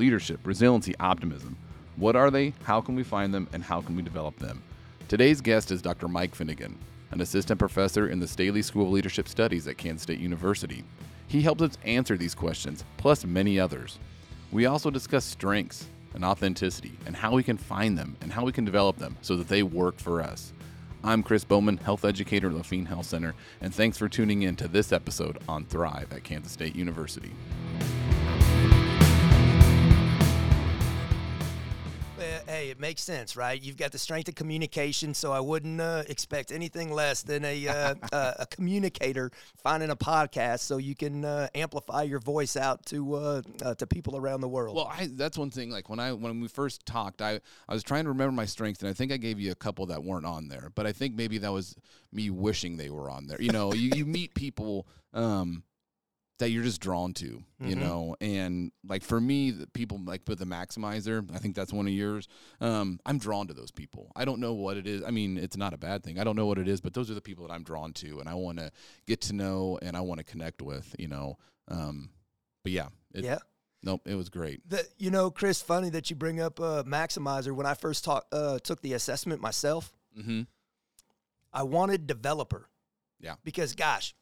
leadership, resiliency, optimism. What are they? How can we find them? And how can we develop them? Today's guest is Dr. Mike Finnegan, an assistant professor in the Staley School of Leadership Studies at Kansas State University. He helps us answer these questions, plus many others. We also discuss strengths and authenticity and how we can find them and how we can develop them so that they work for us. I'm Chris Bowman, health educator at Lafene Health Center, and thanks for tuning in to this episode on Thrive at Kansas State University. Hey, it makes sense, right? You've got the strength of communication, so I wouldn't expect anything less than a communicator finding a podcast so you can amplify your voice out to people around the world. Well, that's one thing. Like when we first talked, I was trying to remember my strengths, and I think I gave you a couple that weren't on there, but I think maybe that was me wishing they were on there. You know, you meet people that you're just drawn to, you know, and like for me, the people like with the maximizer, I think that's one of yours. I'm drawn to those people. I don't know what it is. I mean, it's not a bad thing. I don't know what it is, but those are the people that I'm drawn to and I want to get to know and I want to connect with, you know? But yeah. Nope, it was great. You know, Chris, funny that you bring up maximizer. When I first took the assessment myself, I wanted developer. Yeah. Because gosh,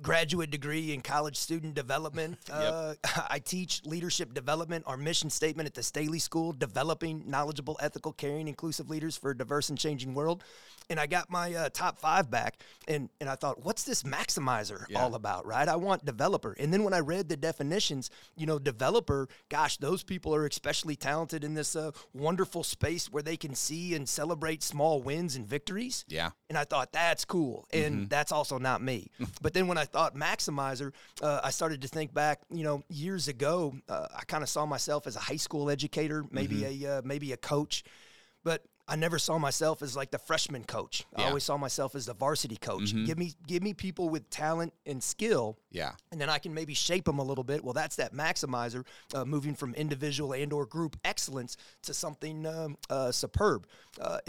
graduate degree in college student development. I teach leadership development. Our mission statement at the Staley School, developing knowledgeable, ethical, caring, inclusive leaders for a diverse and changing world. And I got my top five back, and I thought, what's this maximizer all about, right? I want developer. And then when I read the definitions, you know, developer, gosh, those people are especially talented in this wonderful space where they can see and celebrate small wins and victories. Yeah. And I thought, that's cool. And that's also not me. But then when I thought maximizer, I started to think back, you know, years ago, I kind of saw myself as a high school educator, maybe a coach, but I never saw myself as like the freshman coach. Yeah. I always saw myself as the varsity coach. Give me people with talent and skill. Yeah. And then I can maybe shape them a little bit. Well, that's that maximizer, moving from individual and or group excellence to something superb.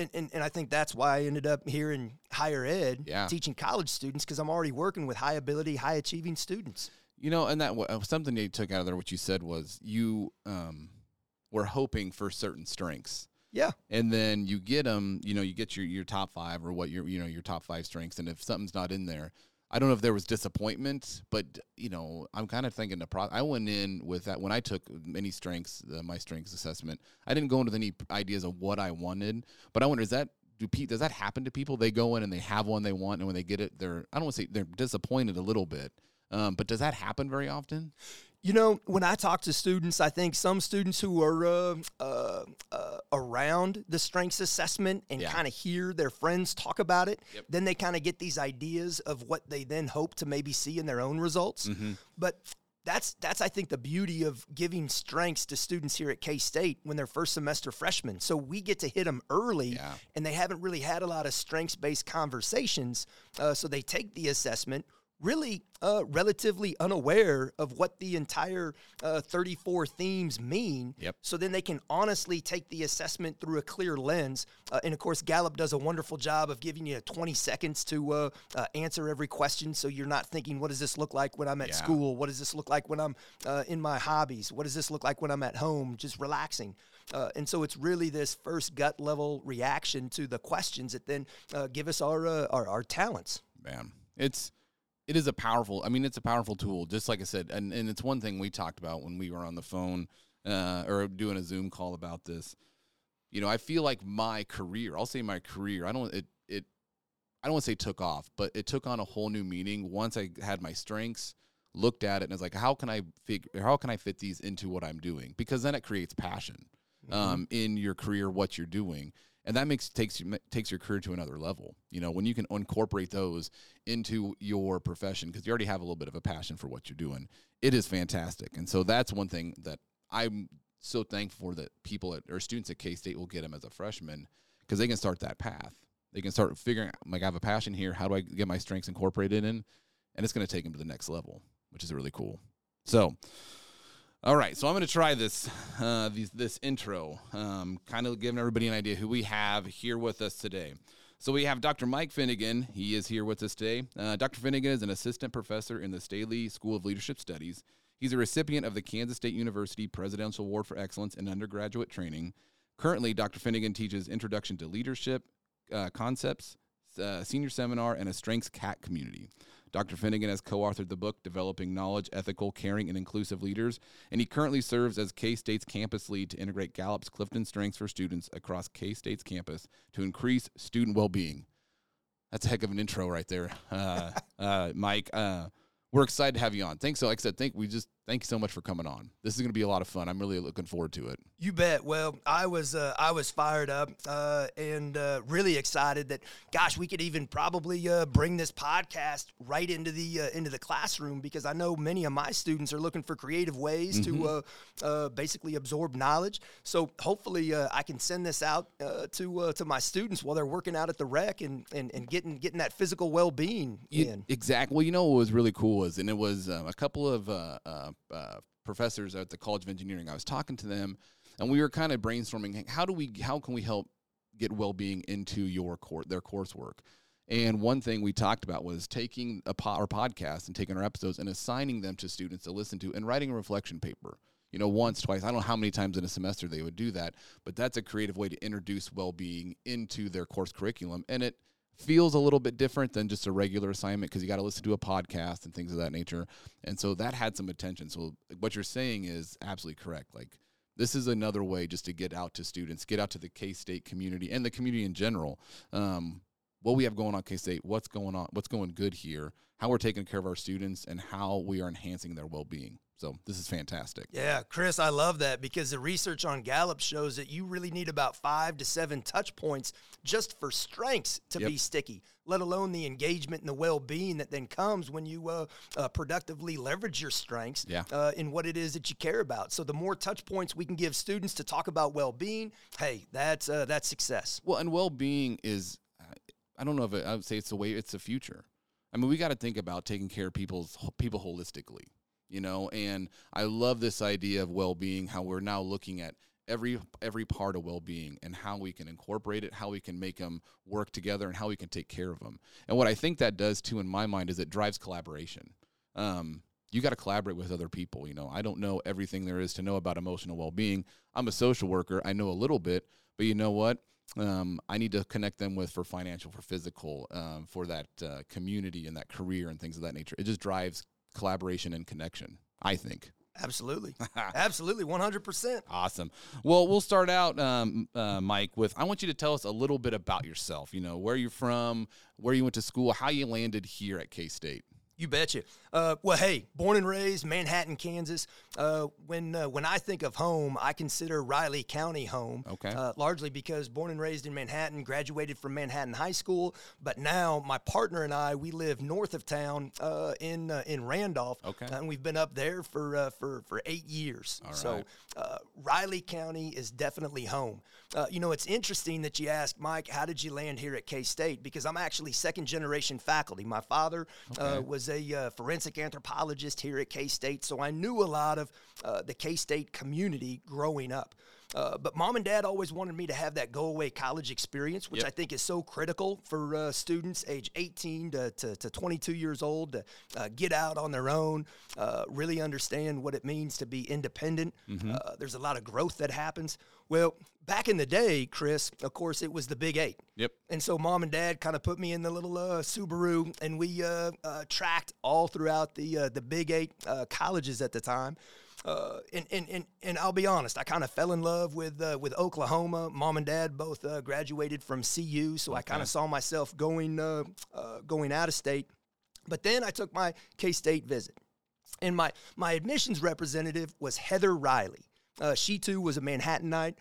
And I think that's why I ended up here in higher ed teaching college students, because I'm already working with high ability, high achieving students. You know, and that something you took out of there, what you said was you were hoping for certain strengths. Yeah. And then you get them, you know, you get your top five or what your top five strengths. And if something's not in there, I don't know if there was disappointment, but, you know, I'm kind of thinking I went in with that when I took any strengths, my strengths assessment, I didn't go into any ideas of what I wanted, but I wonder, does that happen to people? They go in and they have one they want. And when they get it, I don't want to say they're disappointed a little bit. But does that happen very often? You know, when I talk to students, I think some students who are around the strengths assessment and kind of hear their friends talk about it, then they kind of get these ideas of what they then hope to maybe see in their own results. But that's I think, the beauty of giving strengths to students here at K-State when they're first semester freshmen. So we get to hit them early, and they haven't really had a lot of strengths-based conversations, so they take the assessment really relatively unaware of what the entire 34 themes mean. So then they can honestly take the assessment through a clear lens. And, of course, Gallup does a wonderful job of giving you 20 seconds to answer every question, so you're not thinking, what does this look like when I'm at school? What does this look like when I'm in my hobbies? What does this look like when I'm at home just relaxing? And so it's really this first gut-level reaction to the questions that then give us our talents. Man, it's a powerful tool, just like I said. And it's one thing we talked about when we were on the phone or doing a Zoom call about this. You know, I feel like my career, I don't want to say took off, but it took on a whole new meaning once I had my strengths, looked at it, and I was like, how can I fit these into what I'm doing? Because then it creates passion in your career, what you're doing. And that takes your career to another level, you know, when you can incorporate those into your profession, because you already have a little bit of a passion for what you're doing. It is fantastic. And so that's one thing that I'm so thankful for, that students at K-State will get them as a freshman, because they can start that path. They can start figuring out, like, I have a passion here. How do I get my strengths incorporated in? And it's going to take them to the next level, which is really cool. So, all right, so I'm going to try this this intro, kind of giving everybody an idea who we have here with us today. So we have Dr. Mike Finnegan. He is here with us today. Dr. Finnegan is an assistant professor in the Staley School of Leadership Studies. He's a recipient of the Kansas State University Presidential Award for Excellence in Undergraduate Training. Currently, Dr. Finnegan teaches Introduction to Leadership Concepts, Senior Seminar, and a Strengths Cat Community. Dr. Finnegan has co-authored the book Developing Knowledge, Ethical, Caring, and Inclusive Leaders, and he currently serves as K-State's campus lead to integrate Gallup's CliftonStrengths for students across K-State's campus to increase student well-being. That's a heck of an intro right there, Mike. We're excited to have you on. Thanks. So, like I said, thank you so much for coming on. This is going to be a lot of fun. I'm really looking forward to it. You bet. Well, I was fired up and really excited that, gosh, we could even probably bring this podcast right into the classroom, because I know many of my students are looking for creative ways mm-hmm. to basically absorb knowledge. So hopefully I can send this out to my students while they're working out at the rec and getting that physical well-being in. Exactly. Well, you know what was really cool was a couple of professors at the College of Engineering. I was talking to them, and we were kind of brainstorming how can we help get well-being into their coursework. And one thing we talked about was taking our podcast and taking our episodes and assigning them to students to listen to and writing a reflection paper. You know, once, twice, I don't know how many times in a semester they would do that, but that's a creative way to introduce well-being into their course curriculum, and it feels a little bit different than just a regular assignment, because you got to listen to a podcast and things of that nature. And so that had some attention. So what you're saying is absolutely correct. Like, this is another way just to get out to students, get out to the K-State community and the community in general. What we have going on K-State, what's going on, what's going good here, how we're taking care of our students, and how we are enhancing their well-being. So this is fantastic. Yeah, Chris, I love that, because the research on Gallup shows that you really need about 5 to 7 touch points just for strengths to be sticky, let alone the engagement and the well-being that then comes when you productively leverage your strengths in what it is that you care about. So the more touch points we can give students to talk about well-being, hey, that's success. Well, and well-being is, I don't know if I would say it's the way, it's the future. I mean, we got to think about taking care of people holistically. You know, and I love this idea of well-being, how we're now looking at every part of well-being and how we can incorporate it, how we can make them work together, and how we can take care of them. And what I think that does, too, in my mind, is it drives collaboration. You got to collaborate with other people. You know, I don't know everything there is to know about emotional well-being. I'm a social worker. I know a little bit, but you know what? I need to connect them for financial, for physical, for that community and that career and things of that nature. It just drives collaboration and connection, I think. Absolutely. Absolutely. 100%. Awesome. Well, we'll start out, Mike, with, I want you to tell us a little bit about yourself, you know, where you're from, where you went to school, how you landed here at K-State. You betcha. Well, hey, born and raised Manhattan, Kansas. When I think of home, I consider Riley County home. Okay. Largely because born and raised in Manhattan, graduated from Manhattan High School, but now my partner and I, we live north of town in Randolph. Okay. And we've been up there for 8 years. All right. So Riley County is definitely home. You know, it's interesting that you ask, Mike, how did you land here at K-State? Because I'm actually second generation faculty. My father was a forensic anthropologist here at K-State, so I knew a lot of the K-State community growing up. But mom and dad always wanted me to have that go-away college experience, which I think is so critical for students age 18 to 22 years old to get out on their own, really understand what it means to be independent. Mm-hmm. There's a lot of growth that happens. Well, back in the day, Chris, of course, it was the Big Eight. Yep. And so mom and dad kind of put me in the little Subaru, and we tracked all throughout the Big Eight colleges at the time. And I'll be honest, I kind of fell in love with Oklahoma. Mom and dad both graduated from CU, so I kind of saw myself going out of state. But then I took my K-State visit, and my admissions representative was Heather Riley. She, too, was a Manhattanite,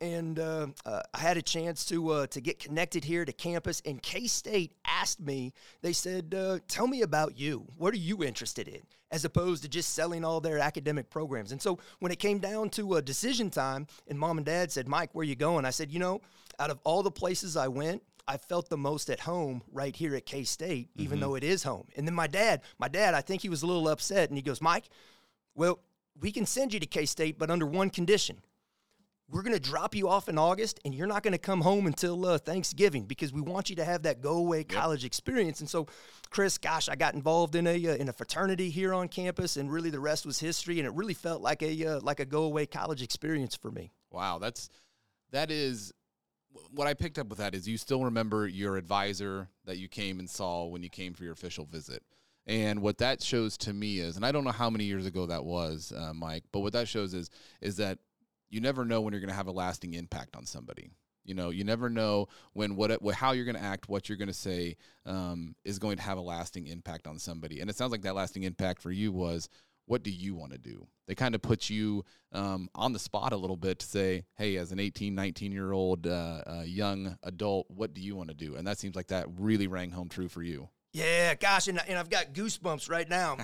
and I had a chance to get connected here to campus, and K-State asked me, they said, tell me about you. What are you interested in, as opposed to just selling all their academic programs? And so when it came down to decision time, and mom and dad said, Mike, where are you going? I said, you know, out of all the places I went, I felt the most at home right here at K-State, even though it is home. And then my dad, I think he was a little upset, and he goes, Mike, well, we can send you to K-State, but under one condition. We're going to drop you off in August, and you're not going to come home until Thanksgiving because we want you to have that go-away college experience. And so, Chris, gosh, I got involved in a fraternity here on campus, and really the rest was history, and it really felt like a go-away college experience for me. Wow, that is what I picked up with that is you still remember your advisor that you came and saw when you came for your official visit. And what that shows to me is, and I don't know how many years ago that was, Mike, but what that shows is that you never know when you're going to have a lasting impact on somebody. You know, you never know when, how you're going to act, what you're going to say is going to have a lasting impact on somebody. And it sounds like that lasting impact for you was, what do you want to do? They kind of put you on the spot a little bit to say, hey, as an 18, 19-year-old young adult, what do you want to do? And that seems like that really rang home true for you. Yeah, gosh, and I've got goosebumps right now.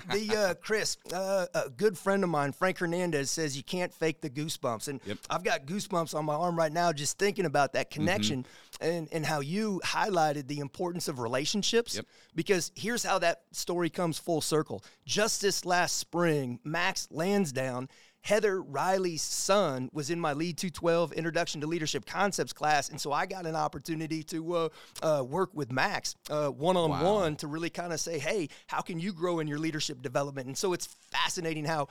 Chris, a good friend of mine, Frank Hernandez, says you can't fake the goosebumps. And yep. I've got goosebumps on my arm right now just thinking about that connection and how you highlighted the importance of relationships. Yep. Because here's how that story comes full circle. Just this last spring, Max Landsdown, Heather Riley's son, was in my Lead 212 Introduction to Leadership Concepts class, and so I got an opportunity to work with Max one-on-one to really kind of say, hey, how can you grow in your leadership development? And so it's fascinating how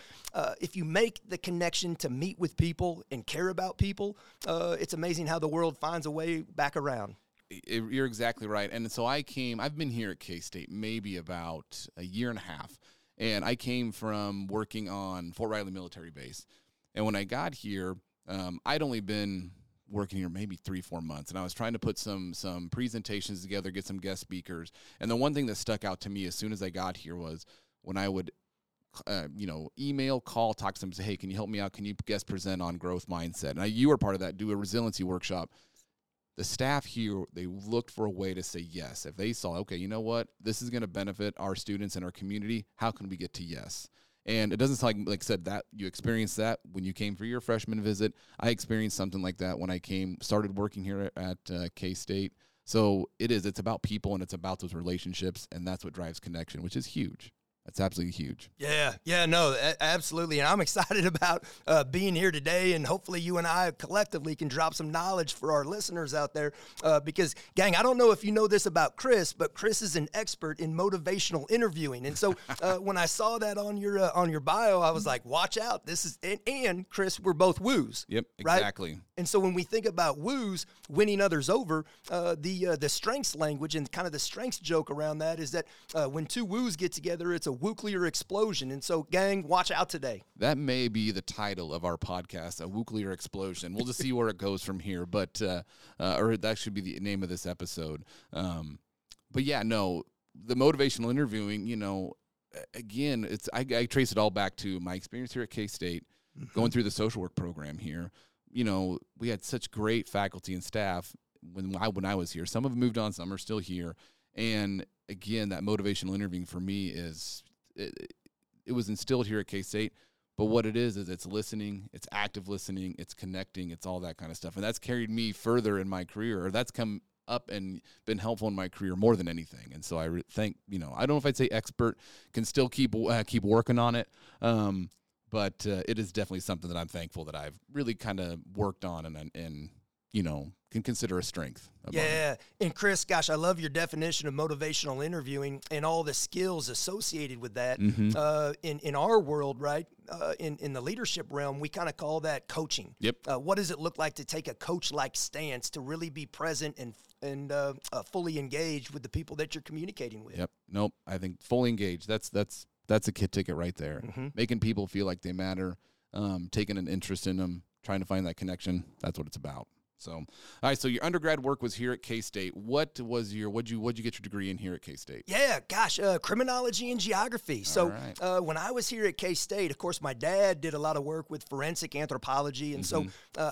if you make the connection to meet with people and care about people, it's amazing how the world finds a way back around. You're exactly right. And so I've been here at K-State maybe about a year and a half. And I came from working on Fort Riley Military Base. And when I got here, I'd only been working here maybe 3-4 months. And I was trying to put some presentations together, get some guest speakers. And the one thing that stuck out to me as soon as I got here was when I would, email, call, talk to them, say, hey, can you help me out? Can you guest present on growth mindset? And you were part of that, do a resiliency workshop. The staff here, they looked for a way to say yes. If they saw, okay, you know what, this is going to benefit our students and our community, how can we get to yes? And it doesn't sound like I said that you experienced that when you came for your freshman visit. I experienced something like that when I started working here at K-State. So it's about people and it's about those relationships, and that's what drives connection, which is huge. That's absolutely huge. Yeah, no, absolutely. And I'm excited about being here today, and hopefully you and I collectively can drop some knowledge for our listeners out there because, gang, I don't know if you know this about Chris, but Chris is an expert in motivational interviewing. And so when I saw that on your bio, I was like, watch out. This is and Chris, we're both woos. Yep, exactly. Right? And so when we think about woos, winning others over, the strengths language and kind of the strengths joke around that is that when two woos get together, it's a nuclear explosion. And so, gang, watch out today. That may be the title of our podcast, a nuclear explosion. We'll just see where it goes from here, but or that should be the name of this episode. But yeah, no, the motivational interviewing, again, I trace it all back to my experience here at K-State, going through the social work program here. We had such great faculty and staff when I was here. Some have moved on, some are still here. And again, that motivational interviewing for me is it was instilled here at K-State, but what it is it's listening, it's active listening, it's connecting, it's all that kind of stuff. And that's carried me further in my career, or that's come up and been helpful in my career more than anything. And so I think, I don't know if I'd say expert, can still keep working on it. But it is definitely something that I'm thankful that I've really kind of worked on and can consider a strength. Yeah. And Chris, gosh, I love your definition of motivational interviewing and all the skills associated with that. In our world, right? In the leadership realm, we kind of call that coaching. Yep. What does it look like to take a coach-like stance to really be present and fully engaged with the people that you're communicating with? Yep. Nope. I think fully engaged. That's a kid ticket right there. Making people feel like they matter, taking an interest in them, trying to find that connection. That's what it's about. So, all right. So your undergrad work was here at K-State. What'd you get your degree in here at K-State? Yeah, gosh, criminology and geography. So right. When I was here at K-State, of course, my dad did a lot of work with forensic anthropology, and so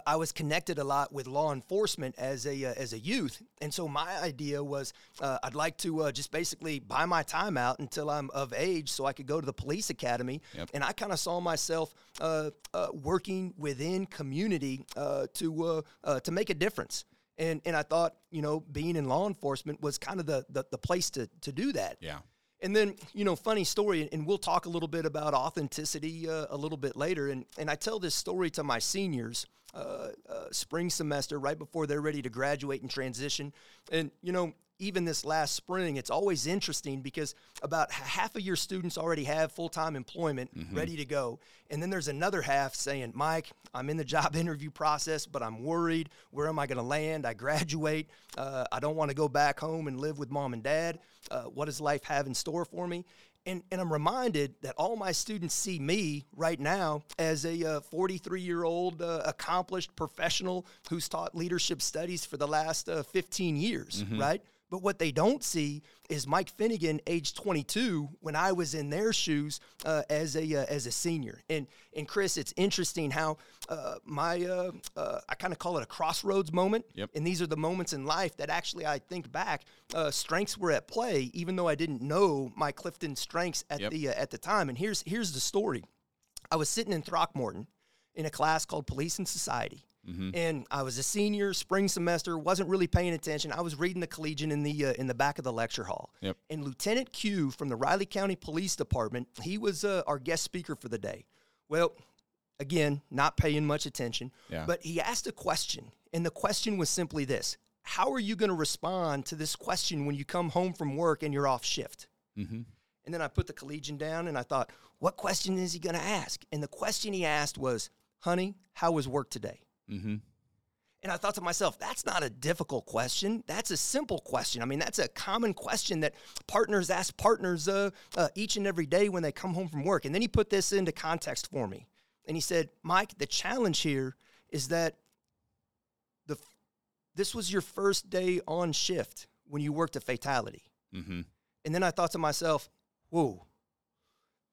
I was connected a lot with law enforcement as a youth. And so my idea was I'd like to just basically buy my time out until I'm of age, so I could go to the police academy. Yep. And I kind of saw myself working within community to make a difference. And I thought, being in law enforcement was kind of the place to do that. Yeah. And then, you know, funny story, and we'll talk a little bit about authenticity a little bit later. And I tell this story to my seniors spring semester right before they're ready to graduate and transition. And, you know, even this last spring, it's always interesting because about half of your students already have full-time employment ready to go. And then there's another half saying, Mike, I'm in the job interview process, but I'm worried. Where am I going to land? I graduate. I don't want to go back home and live with mom and dad. What does life have in store for me? And I'm reminded that all my students see me right now as a 43-year-old accomplished professional who's taught leadership studies for the last 15 years, right? But what they don't see is Mike Finnegan, age 22, when I was in their shoes as a senior. And Chris, it's interesting how I kind of call it a crossroads moment. And these are the moments in life that actually I think back, strengths were at play, even though I didn't know my Clifton strengths at the time. And here's the story. I was sitting in Throckmorton in a class called Police and Society. And I was a senior, spring semester, wasn't really paying attention. I was reading the Collegian in the back of the lecture hall. And Lieutenant Q from the Riley County Police Department, he was our guest speaker for the day. Well, again, not paying much attention, but he asked a question, and the question was simply this: how are you going to respond to this question when you come home from work and you're off shift? And then I put the Collegian down, and I thought, what question is he going to ask? And the question he asked was, honey, how was work today? And I thought to myself, that's not a difficult question. That's a simple question. I mean, that's a common question that partners ask partners each and every day when they come home from work. And then he put this into context for me. And he said, Mike, the challenge here is that this was your first day on shift when you worked a fatality. And then I thought to myself, whoa.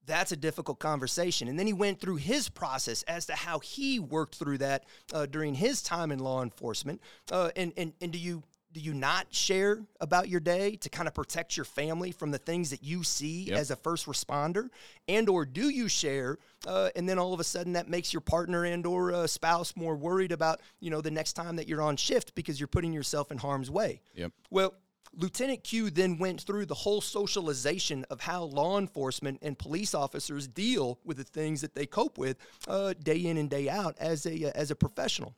That's a difficult conversation. And then he went through his process as to how he worked through that during his time in law enforcement. And do you not share about your day to kind of protect your family from the things that you see as a first responder? And or do you share, and then all of a sudden that makes your partner and or spouse more worried about, you know, the next time that you're on shift because you're putting yourself in harm's way? Well, Lieutenant Q then went through the whole socialization of how law enforcement and police officers deal with the things that they cope with day in and day out as a professional.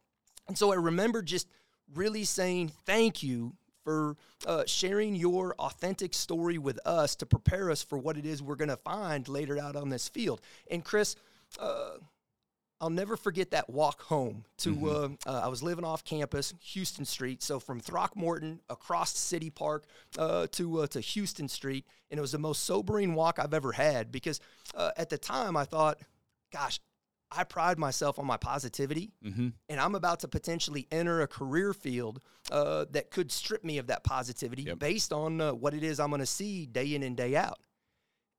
And so I remember just really saying thank you for sharing your authentic story with us to prepare us for what it is we're going to find later out on this field. And Chris, I'll never forget that walk home to, I was living off campus, Houston Street. So from Throckmorton across City Park to Houston Street. And it was the most sobering walk I've ever had because at the time I thought, gosh, I pride myself on my positivity and I'm about to potentially enter a career field that could strip me of that positivity based on what it is I'm going to see day in and day out.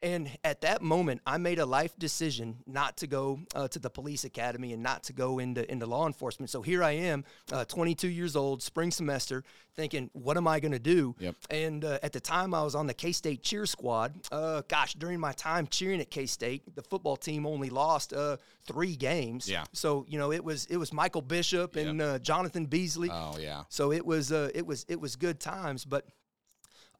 And at that moment, I made a life decision not to go to the police academy and not to go into law enforcement. So here I am, 22 years old, spring semester, thinking, what am I going to do? And at the time, I was on the K-State cheer squad. Gosh, during my time cheering at K-State, the football team only lost 3 games. So, you know, it was Michael Bishop and Jonathan Beasley. So it was good times, but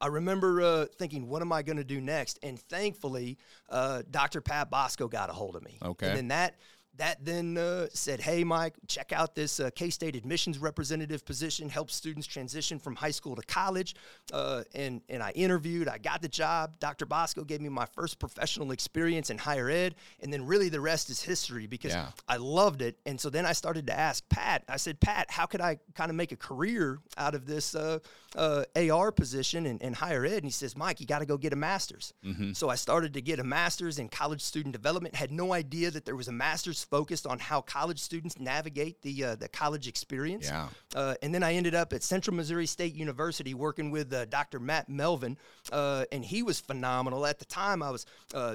I remember thinking, what am I going to do next? And thankfully, Dr. Pat Bosco got a hold of me. And then that said, hey, Mike, check out this K-State admissions representative position, helps students transition from high school to college. And I interviewed. I got the job. Dr. Bosco gave me my first professional experience in higher ed. And then really the rest is history because I loved it. And so then I started to ask Pat. I said, Pat, how could I kind of make a career out of this AR position in higher ed? And he says, Mike, you got to go get a master's. So I started to get a master's in college student development. Had no idea that there was a master's focused on how college students navigate the college experience. And then I ended up at Central Missouri State University working with Dr. Matt Melvin, and he was phenomenal. At the time, I was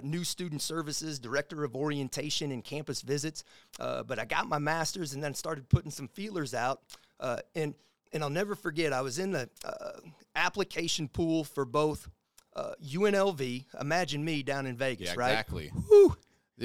new student services, director of orientation and campus visits, but I got my master's and then started putting some feelers out. And I'll never forget, I was in the application pool for both UNLV, imagine me down in Vegas, right? Exactly. Woo!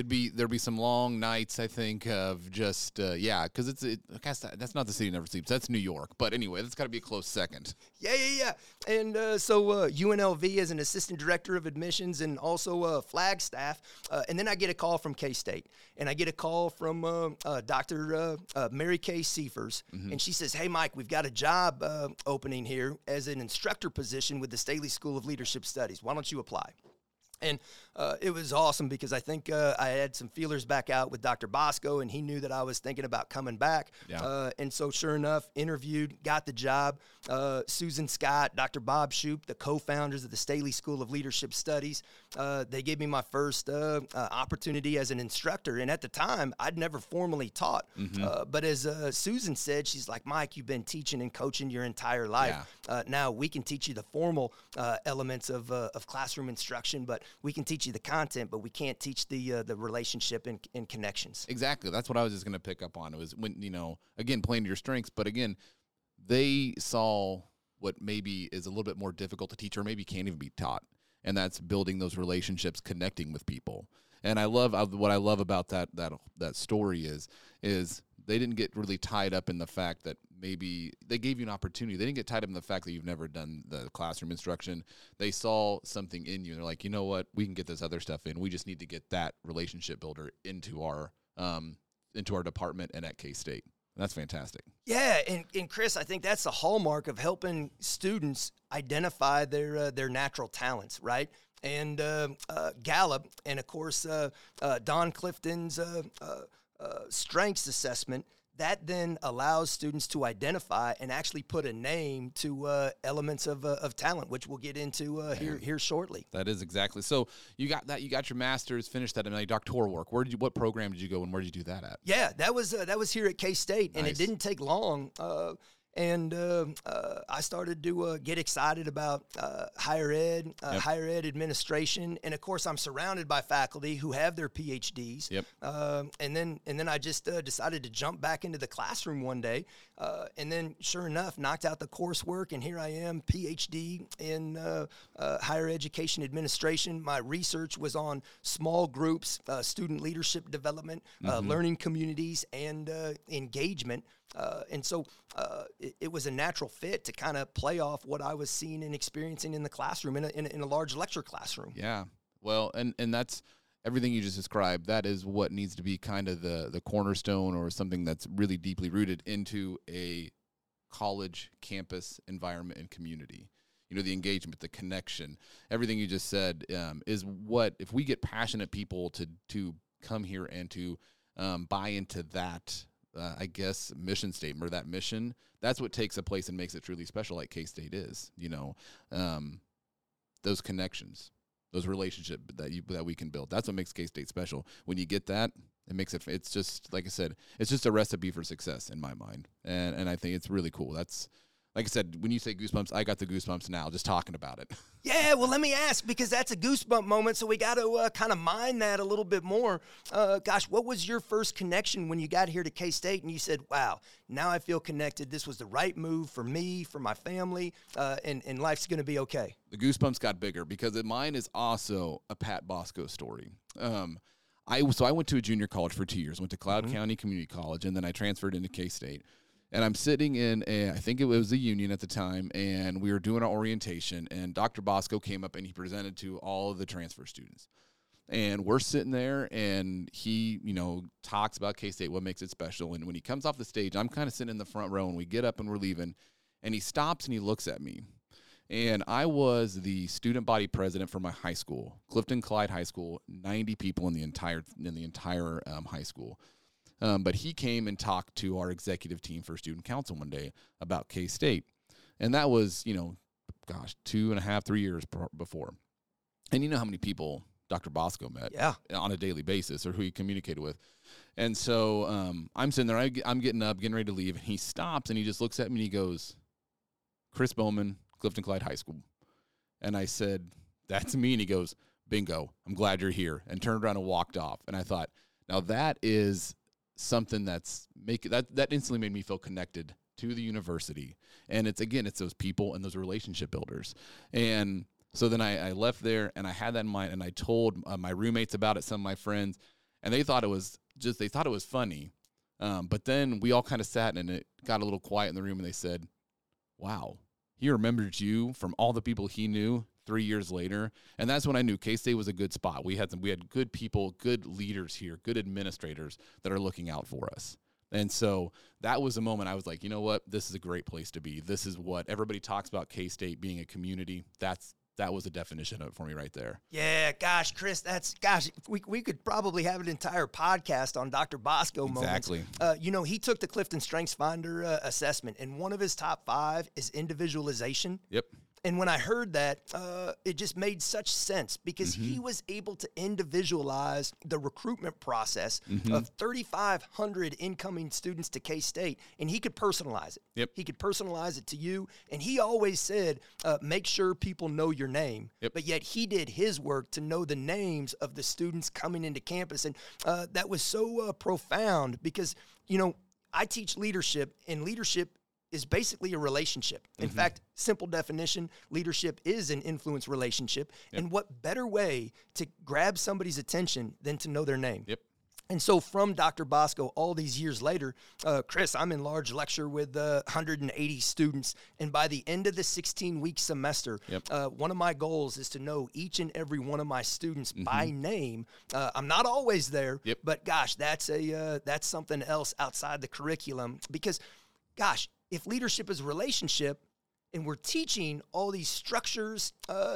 There'd be some long nights, I think, of just because that's not the city never sleeps. That's New York, but anyway, that's got to be a close second. Yeah. And so UNLV is an assistant director of admissions and also Flagstaff, and then I get a call from K-State, and I get a call from Dr. Mary Kay Seifers, mm-hmm. and she says, "Hey, Mike, we've got a job opening here as an instructor position with the Staley School of Leadership Studies. Why don't you apply?" And it was awesome because I think I had some feelers back out with Dr. Bosco, and he knew that I was thinking about coming back. Yeah. And so sure enough, interviewed, got the job. Susan Scott, Dr. Bob Shoup, the co-founders of the Staley School of Leadership Studies, they gave me my first opportunity as an instructor. And at the time, I'd never formally taught. Mm-hmm. But as Susan said, she's like, "Mike, you've been teaching and coaching your entire life. Yeah. Now we can teach you the formal elements of classroom instruction, but we can teach you the content, but we can't teach the relationship and connections." Exactly. That's what I was just going to pick up on. It was when, again, playing to your strengths, but again, they saw what maybe is a little bit more difficult to teach or maybe can't even be taught. And that's building those relationships, connecting with people. And what I love about that story is they didn't get really tied up in the fact that maybe they gave you an opportunity. They didn't get tied up in the fact that you've never done the classroom instruction. They saw something in you. They're like, you know what? We can get this other stuff in. We just need to get that relationship builder into our department and at K-State. That's fantastic. Yeah, and Chris, I think that's the hallmark of helping students identify their natural talents, right? And Gallup, and of course Don Clifton's strengths assessment, that then allows students to identify and actually put a name to elements of talent, which we'll get into here shortly. That is exactly. So you got that. You got your master's, finished that, and a doctoral work. What program did you go, and where did you do that at? Yeah, that was here at K-State, and nice. It didn't take long. And I started to get excited about higher ed administration, and of course, I'm surrounded by faculty who have their PhDs. Yep. And then I just decided to jump back into the classroom one day, and then sure enough, knocked out the coursework, and here I am, PhD in higher education administration. My research was on small groups, student leadership development, mm-hmm. learning communities, and engagement. And so it was a natural fit to kind of play off what I was seeing and experiencing in the classroom, in a large lecture classroom. Yeah. Well, and that's everything you just described. That is what needs to be kind of the cornerstone or something that's really deeply rooted into a college campus environment and community. The engagement, the connection, everything you just said is what, if we get passionate people to come here and to buy into that, mission statement or that mission, that's what takes a place and makes it truly special, like K-State is, those connections, those relationship that we can build. That's what makes K-State special. When you get that, it makes it, it's just, like I said, it's just a recipe for success in my mind. And I think it's really cool. That's, like I said, when you say goosebumps, I got the goosebumps now just talking about it. Yeah, well, let me ask, because that's a goosebump moment, so we got to kind of mine that a little bit more. What was your first connection when you got here to K-State and you said, wow, now I feel connected. This was the right move for me, for my family, and life's going to be okay. The goosebumps got bigger because mine is also a Pat Bosco story. So I went to a junior college for 2 years, went to Cloud mm-hmm. County Community College, and then I transferred into K-State. And I'm sitting in I think it was the union at the time, and we were doing our orientation, and Dr. Bosco came up and he presented to all of the transfer students. And we're sitting there, and he, talks about K-State, what makes it special. And when he comes off the stage, I'm kind of sitting in the front row, and we get up and we're leaving, and he stops and he looks at me. And I was the student body president for my high school, Clifton Clyde High School, 90 people in the entire high school. But he came and talked to our executive team for student council one day about K-State. And that was, 2.5, 3 years before. And you know how many people Dr. Bosco met on a daily basis or who he communicated with. And so I'm sitting there, I'm getting up, getting ready to leave. And he stops and he just looks at me and he goes, "Chris Bowman, Clifton Clyde High School." And I said, "That's me." And he goes, "Bingo, I'm glad you're here." And turned around and walked off. And I thought, now that is something that instantly made me feel connected to the university. And it's those people and those relationship builders. And so then I left there and I had that in mind, and I told my roommates about it, some of my friends, and they thought it was just, they thought it was funny. But then we all kind of sat and it got a little quiet in the room, and they said, wow, he remembered you from all the people he knew 3 years later. And that's when I knew K-State was a good spot. We had good people, good leaders here, good administrators that are looking out for us. And so that was a moment I was like, you know what, this is a great place to be. This is what everybody talks about, K-State being a community. That was a definition of it for me right there. Yeah, gosh, Chris, we could probably have an entire podcast on Dr. Bosco moments. Exactly. He took the Clifton Strengths Finder assessment, and one of his top 5 is individualization. Yep. And when I heard that, it just made such sense because he was able to individualize the recruitment process of 3,500 incoming students to K-State, and he could personalize it. Yep. He could personalize it to you, and he always said, make sure people know your name. Yep. But yet he did his work to know the names of the students coming into campus, and that was so profound because, I teach leadership, and leadership is basically a relationship. In fact, simple definition, leadership is an influence relationship. Yep. And what better way to grab somebody's attention than to know their name? Yep. And so from Dr. Bosco, all these years later, Chris, I'm in large lecture with 180 students. And by the end of the 16-week semester, one of my goals is to know each and every one of my students by name. I'm not always there, but gosh, that's something else outside the curriculum because, gosh, if leadership is relationship and we're teaching all these structures,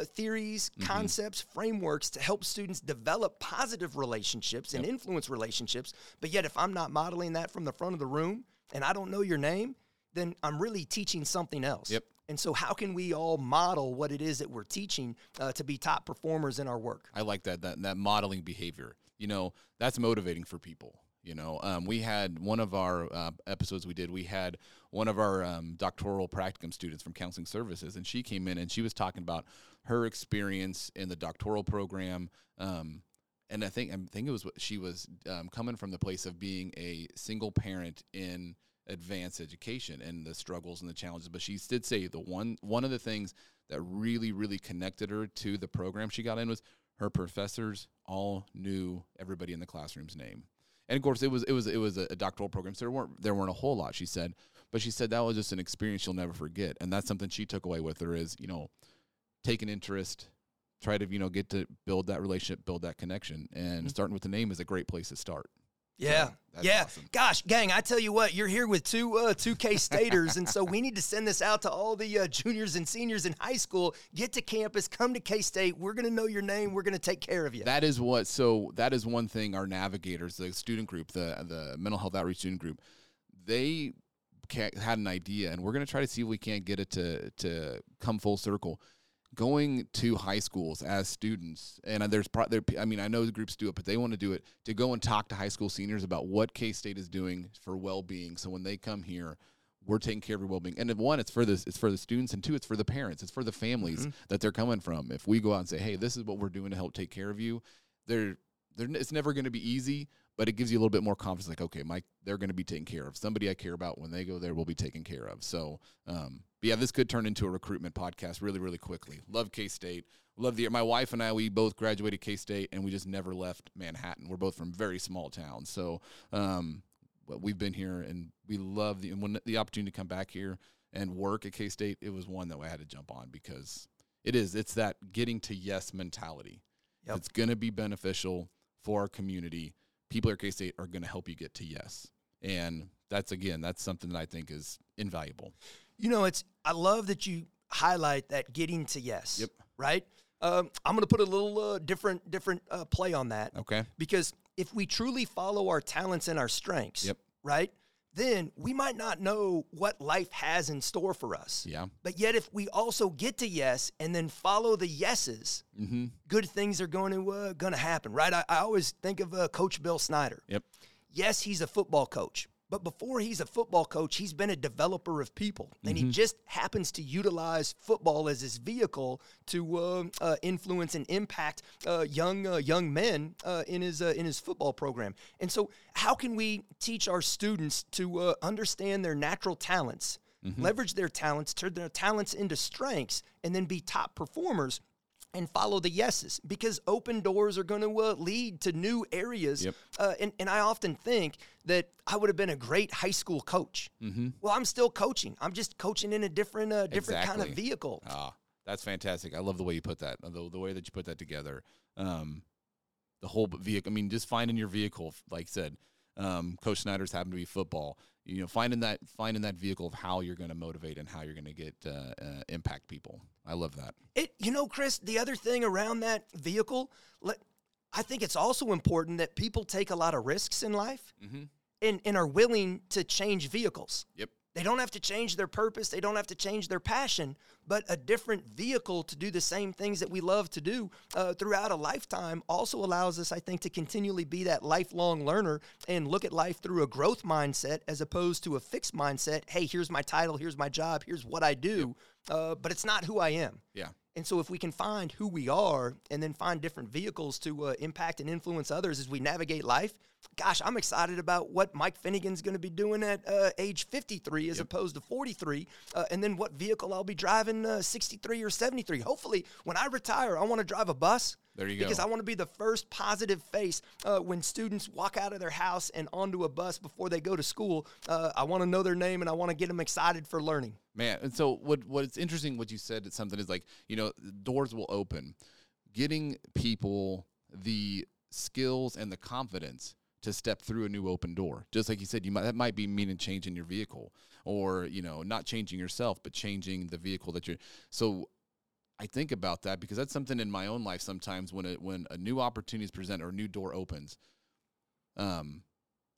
theories, concepts, frameworks to help students develop positive relationships and influence relationships, but yet if I'm not modeling that from the front of the room and I don't know your name, then I'm really teaching something else. Yep. And so how can we all model what it is that we're teaching to be top performers in our work? I like that modeling behavior. That's motivating for people. We had one of our episodes we did. We had one of our doctoral practicum students from counseling services, and she came in and she was talking about her experience in the doctoral program. And I think it was she was coming from the place of being a single parent in advanced education and the struggles and the challenges. But she did say the one of the things that really, really connected her to the program she got in was her professors all knew everybody in the classroom's name. And of course, it was a doctoral program, so there weren't a whole lot. She said, but she said that was just an experience she'll never forget, and that's something she took away with her is take an interest, try to get to build that relationship, build that connection, and starting with the name is a great place to start. Yeah, awesome. Gosh, gang, I tell you what, you're here with two K-Staters, and so we need to send this out to all the juniors and seniors in high school. Get to campus, come to K-State. We're going to know your name. We're going to take care of you. That is one thing our navigators, the student group, the mental health outreach student group, they had an idea, and we're going to try to see if we can't get it to come full circle. Going to high schools as students, and I know the groups do it, but they want to do it to go and talk to high school seniors about what K-State is doing for well-being. So when they come here, we're taking care of your well-being. And one, it's for the students, and two, it's for the parents, it's for the families that they're coming from. If we go out and say, hey, this is what we're doing to help take care of you, it's never going to be easy, but it gives you a little bit more confidence. Like, okay, they're going to be taken care of. Somebody I care about when they go there will be taken care of. So, but yeah, this could turn into a recruitment podcast really, really quickly. Love K-State. Love my wife and I, we both graduated K-State, and we just never left Manhattan. We're both from very small towns. So we've been here, and we love the opportunity to come back here and work at K-State. It was one that I had to jump on because it's that getting to yes mentality. Yep. It's going to be beneficial for our community. People at K-State are going to help you get to yes. And that's something that I think is invaluable. I love that you highlight that getting to yes, right? I'm going to put a little different play on that. Okay. Because if we truly follow our talents and our strengths, right, then we might not know what life has in store for us. Yeah. But yet if we also get to yes and then follow the yeses, good things are going to happen, right? I always think of Coach Bill Snyder. Yep. Yes, he's a football coach. But before he's a football coach, he's been a developer of people. And he just happens to utilize football as his vehicle to influence and impact young men in his football program. And so how can we teach our students to understand their natural talents, leverage their talents, turn their talents into strengths, and then be top performers? and follow the yeses, because open doors are going to lead to new areas. Yep. And I often think that I would have been a great high school coach. Mm-hmm. Well, I'm still coaching. I'm just coaching in a different kind of vehicle. Ah, that's fantastic. I love the way you put that, the way that you put that together. The whole vehicle, I mean, just finding your vehicle, like I said, Coach Snyder's happened to be football, finding that vehicle of how you're going to motivate and how you're going to get impact people. I love that. Chris, the other thing around that vehicle, I think it's also important that people take a lot of risks in life, mm-hmm. and are willing to change vehicles. Yep. They don't have to change their purpose. They don't have to change their passion, but a different vehicle to do the same things that we love to do throughout a lifetime also allows us, I think, to continually be that lifelong learner and look at life through a growth mindset as opposed to a fixed mindset. Hey, here's my title. Here's my job. Here's what I do, but it's not who I am. Yeah. And so if we can find who we are and then find different vehicles to impact and influence others as we navigate life, gosh, I'm excited about what Mike Finnegan's going to be doing at age 53 as opposed to 43, and then what vehicle I'll be driving 63 or 73. Hopefully, when I retire, I want to drive a bus. There you go. Because I want to be the first positive face when students walk out of their house and onto a bus before they go to school. I want to know their name, and I want to get them excited for learning. Man, and so what's interesting, what you said, it's something is like, doors will open. Getting people the skills and the confidence to step through a new open door. Just like you said, that might be meaning changing your vehicle or, not changing yourself, but changing the vehicle that you're – so – I think about that because that's something in my own life sometimes when a new opportunity is presented or a new door opens,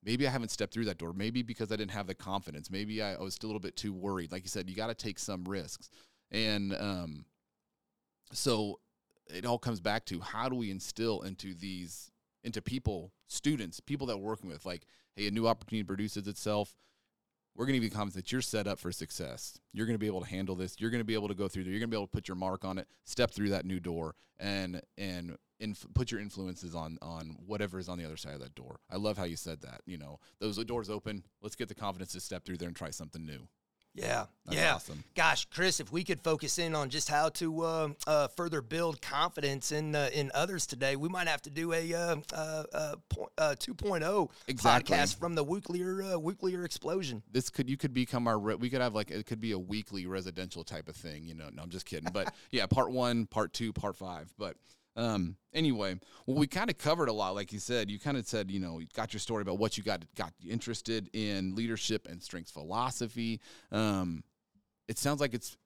maybe I haven't stepped through that door. Maybe because I didn't have the confidence. Maybe I was still a little bit too worried. Like you said, you got to take some risks. And so it all comes back to how do we instill into people, students, people that we're working with, like, hey, a new opportunity produces itself. We're going to give you confidence that you're set up for success. You're going to be able to handle this. You're going to be able to go through there. You're going to be able to put your mark on it, step through that new door, and put your influences on whatever is on the other side of that door. I love how you said that. Those doors open. Let's get the confidence to step through there and try something new. Yeah, awesome. Gosh, Chris, if we could focus in on just how to further build confidence in others today, we might have to do a 2.0 podcast from the nuclear explosion. You could become it could be a weekly residential type of thing. No, I'm just kidding. But yeah, part one, part two, part five. But anyway, well, we kind of covered a lot. Like you said, you got your story about what you got interested in leadership and strengths philosophy. It sounds like it's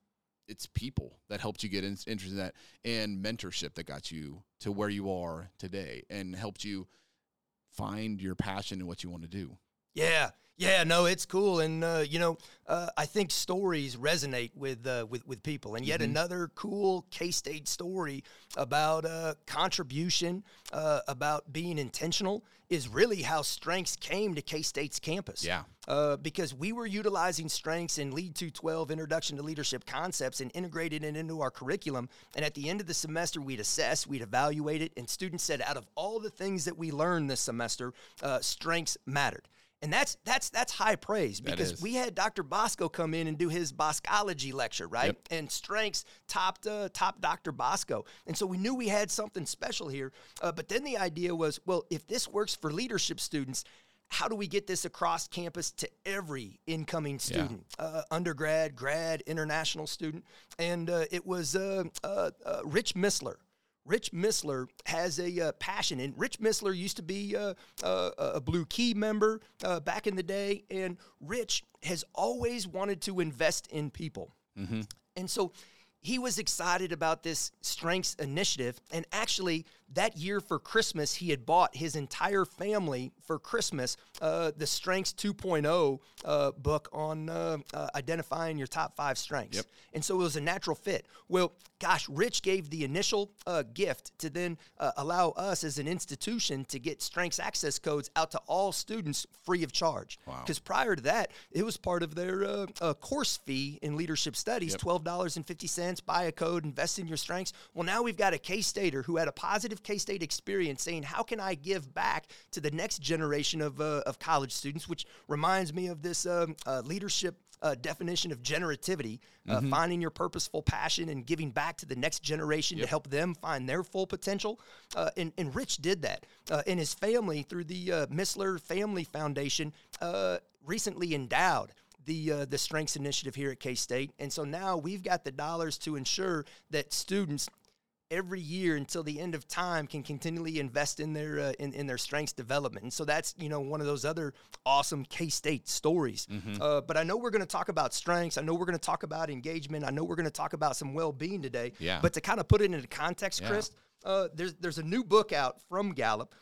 people that helped you get interested in that, and mentorship that got you to where you are today and helped you find your passion and what you want to do. Yeah. Yeah, no, it's cool. And, I think stories resonate with people. And yet mm-hmm. another cool K-State story about contribution, about being intentional is really how strengths came to K-State's campus. Yeah. Because we were utilizing strengths in Lead 212 Introduction to Leadership Concepts and integrated it into our curriculum. And at the end of the semester, we'd assess, we'd evaluate it. And students said, out of all the things that we learned this semester, strengths mattered. And that's high praise, because we had Dr. Bosco come in and do his Boscology lecture, right? Yep. And strengths topped Dr. Bosco. And so we knew we had something special here. But then the idea was, well, if this works for leadership students, how do we get this across campus to every incoming student, undergrad, grad, international student? And it was Rich Missler. Rich Missler has a passion, and Rich Missler used to be a Blue Key member back in the day, and Rich has always wanted to invest in people. Mm-hmm. And so he was excited about this strengths initiative, and actually that year for Christmas, he had bought his entire family for Christmas the Strengths 2.0 book on identifying your top 5 strengths. Yep. And so it was a natural fit. Well, gosh, Rich gave the initial gift to then allow us as an institution to get strengths access codes out to all students free of charge. Wow. Because prior to that, it was part of their course fee in leadership studies, yep. $12.50, buy a code, invest in your strengths. Well, now we've got a K-Stater who had a positive K-State experience saying, how can I give back to the next generation of college students, which reminds me of this leadership definition of generativity, finding your purposeful passion and giving back to the next generation to help them find their full potential. And Rich did that. And his family, through the Missler Family Foundation, recently endowed the Strengths Initiative here at K-State. And so now we've got the dollars to ensure that students every year until the end of time can continually invest in their their strengths development. And so that's, you know, one of those other awesome K-State stories. But I know we're going to talk about strengths. I know we're going to talk about engagement. I know we're going to talk about some well-being today. But to kind of put it into context, Chris, there's a new book out from Gallup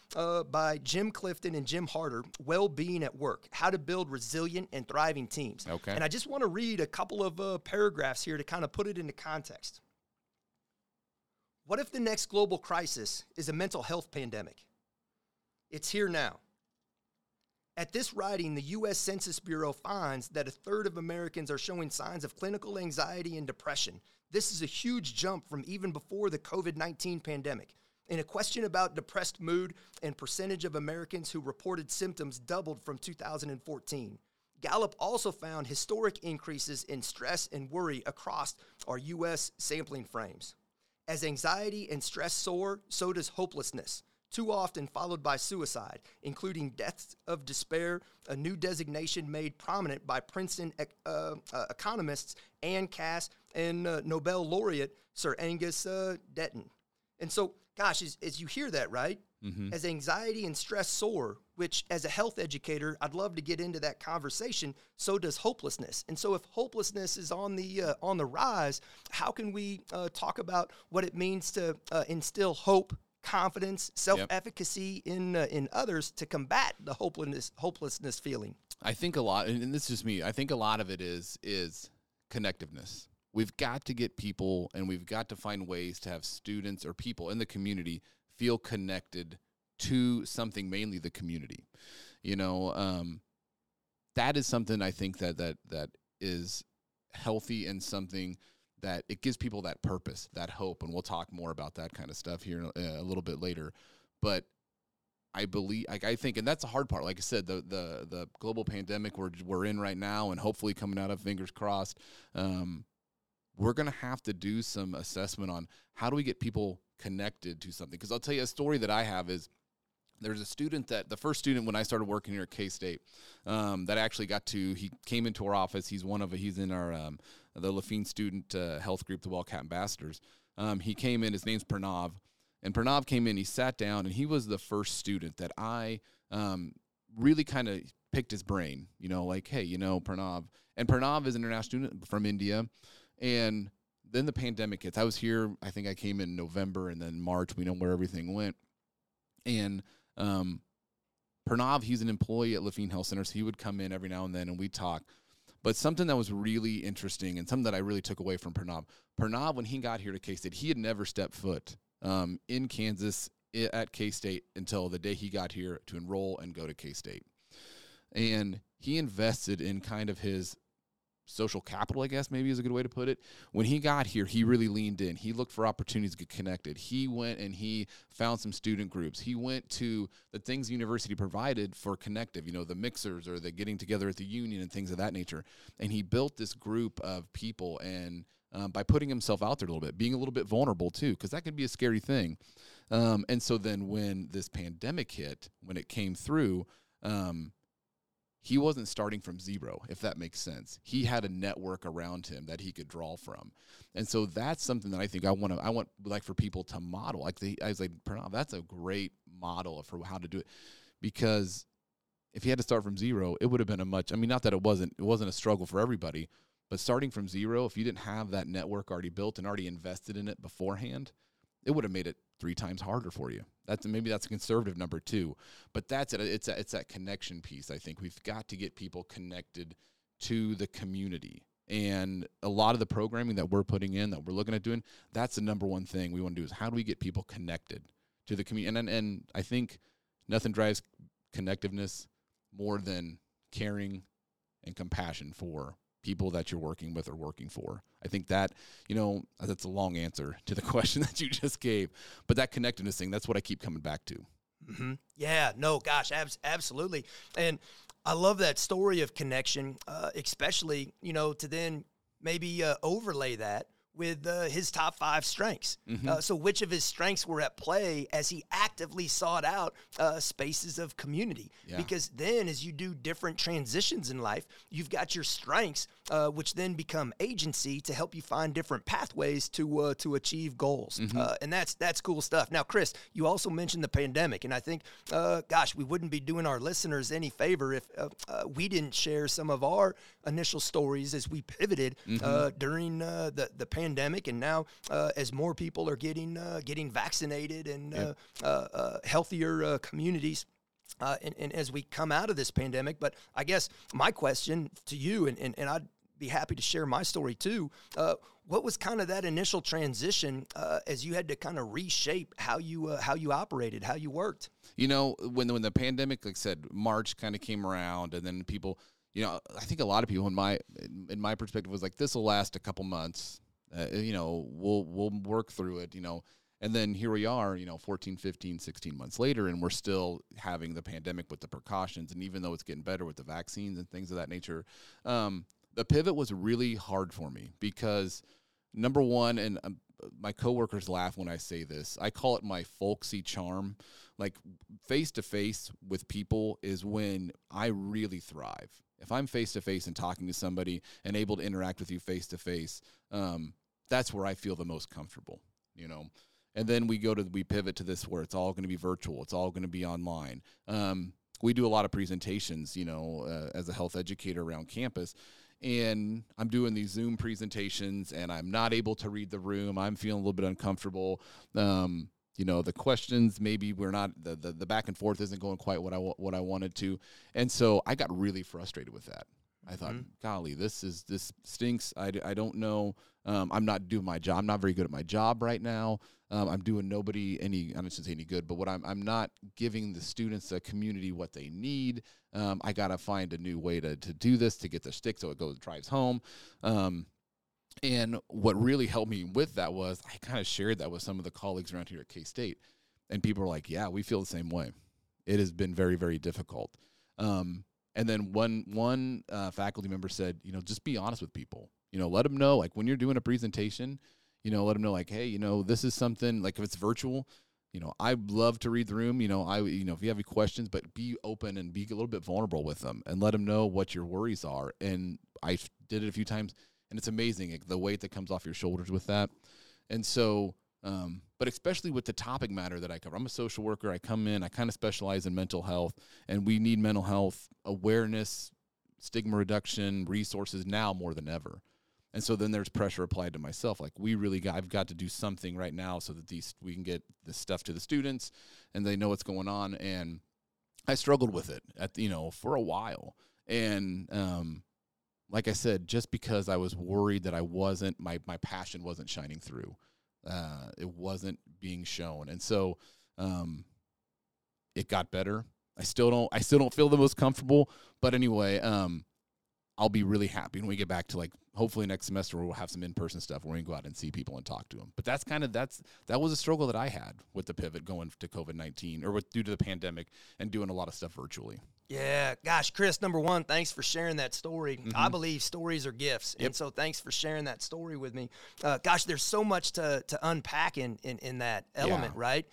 by Jim Clifton and Jim Harder, Well-Being at Work, How to Build Resilient and Thriving Teams. And I just want to read a couple of paragraphs here to kind of put it into context. What if the next global crisis is a mental health pandemic? It's here now. At this writing, the U.S. Census Bureau finds that a third of Americans are showing signs of clinical anxiety and depression. This is a huge jump from even before the COVID-19 pandemic. In a question about depressed mood and percentage of Americans who reported symptoms doubled from 2014. Gallup also found historic increases in stress and worry across our U.S. sampling frames. As anxiety and stress soar, so does hopelessness, too often followed by suicide, including deaths of despair, a new designation made prominent by Princeton economists Ann Cass and Nobel laureate Sir Angus Deaton. And so, gosh, as you hear that, right? As anxiety and stress soar, which as a health educator, I'd love to get into that conversation, so does hopelessness. And so if hopelessness is on the rise, how can we talk about what it means to instill hope, confidence, self-efficacy in others to combat the hopelessness feeling? I think a lot, and this is just me, I think a lot of it is connectiveness. We've got to get people, and we've got to find ways to have students or people in the community feel connected to something, mainly the community. You know, that is something I think that is healthy and something that it gives people that purpose, that hope. And we'll talk more about that kind of stuff here a little bit later. But I believe, I think, and that's the hard part. Like I said, the global pandemic we're in right now, and hopefully coming out of, fingers crossed, we're going to have to do some assessment on how do we get people connected to something. Because I'll tell you a story that I have is there's a student the first student when I started working here at K-State that actually he came into our office. He's in our the Lafene student health group, the Wildcat Ambassadors. He came in, his name's Pranav. And Pranav came in, he sat down, and he was the first student that I really kind of picked his brain. You know, like, hey, you know, Pranav. And Pranav is an international student from India. And then the pandemic hits. I was here, I think I came in November, and then March, we know where everything went. And Pranav, he's an employee at Lafene Health Center, so he would come in every now and then, and we'd talk. But something that was really interesting and something that I really took away from Pranav, when he got here to K-State, he had never stepped foot in Kansas at K-State until the day he got here to enroll and go to K-State. And he invested in kind of his social capital, I guess maybe is a good way to put it. When he got here, he really leaned in. He looked for opportunities to get connected. He went and he found some student groups. He went to the things the university provided for connective, you know, the mixers or the getting together at the union and things of that nature. And he built this group of people, and by putting himself out there a little bit, being a little bit vulnerable too, because that could be a scary thing. And so then when this pandemic hit, when it came through, he wasn't starting from zero, if that makes sense. He had a network around him that he could draw from. And so that's something that I think I want like for people to model. Like I was like, Pranav, that's a great model for how to do it. Because if he had to start from zero, it would have been not that it wasn't a struggle for everybody, but starting from zero, if you didn't have that network already built and already invested in it beforehand, it would have made it 3 times harder for you. Maybe that's a conservative number too, but that's it. It's that connection piece. I think we've got to get people connected to the community, and a lot of the programming that we're putting in, that we're looking at doing, that's the number one thing we want to do is how do we get people connected to the community? And I think nothing drives connectiveness more than caring and compassion for people that you're working with or working for. I think that, you know, that's a long answer to the question that you just gave, but that connectedness thing, that's what I keep coming back to. Yeah, no, gosh, absolutely. And I love that story of connection, especially, you know, to then maybe overlay that with his top 5 strengths. Mm-hmm. So which of his strengths were at play as he actively sought out spaces of community? Yeah. Because then as you do different transitions in life, you've got your strengths, which then become agency to help you find different pathways to achieve goals. Mm-hmm. And that's cool stuff. Now, Chris, you also mentioned the pandemic, and I think, gosh, we wouldn't be doing our listeners any favor if we didn't share some of our initial stories as we pivoted mm-hmm. During the pandemic. And now, as more people are getting vaccinated and yep. Healthier communities, and as we come out of this pandemic. But I guess my question to you, and I'd be happy to share my story too. What was kind of that initial transition as you had to kind of reshape how you operated, how you worked? You know, when the pandemic, like I said, March kind of came around, and then people, you know, I think a lot of people in my perspective was like, this will last a couple months. You know, we'll work through it, you know, and then here we are, you know, 14, 15, 16 months later, and we're still having the pandemic with the precautions. And even though it's getting better with the vaccines and things of that nature, the pivot was really hard for me because, number one, and my coworkers laugh when I say this, I call it my folksy charm. Like, face to face with people is when I really thrive. If I'm face to face and talking to somebody and able to interact with you face to face, that's where I feel the most comfortable, you know. And then we pivot to this where it's all going to be virtual. It's all going to be online. We do a lot of presentations, you know, as a health educator around campus. And I'm doing these Zoom presentations, and I'm not able to read the room. I'm feeling a little bit uncomfortable. You know, the questions, maybe we're not, the back and forth isn't going quite what I wanted to. And so I got really frustrated with that. I thought, golly, this stinks. I don't know. I'm not doing my job. I'm not very good at my job right now. I'm doing nobody any, I shouldn't say any good, but what I'm not giving the students, the community, what they need. I got to find a new way to do this, to get the shtick so it drives home. And what really helped me with that was I kind of shared that with some of the colleagues around here at K-State, and people were like, yeah, we feel the same way. It has been very, very difficult. And then one faculty member said, you know, just be honest with people, you know, let them know, like, when you're doing a presentation, you know, let them know, like, hey, you know, this is something, like, if it's virtual, you know, I love to read the room, you know, if you have any questions, but be open and be a little bit vulnerable with them and let them know what your worries are. And I did it a few times, and it's amazing, like, the weight that comes off your shoulders with that. And so, but especially with the topic matter that I cover, I'm a social worker. I come in, I kind of specialize in mental health, and we need mental health awareness, stigma reduction, resources now more than ever. And so then there's pressure applied to myself. Like, I've got to do something right now so that we can get this stuff to the students and they know what's going on. And I struggled with it for a while. And, like I said, just because I was worried that I wasn't, my passion wasn't shining through. It wasn't being shown. And so it got better. I still don't feel the most comfortable. But anyway, I'll be really happy when we get back to, like, hopefully next semester we'll have some in-person stuff where we can go out and see people and talk to them. But that was a struggle that I had with the pivot going to COVID-19 or due to the pandemic and doing a lot of stuff virtually. Yeah. Gosh, Chris, number one, thanks for sharing that story. Mm-hmm. I believe stories are gifts. Yep. And so thanks for sharing that story with me. Gosh, there's so much to unpack in that element, yeah. Right?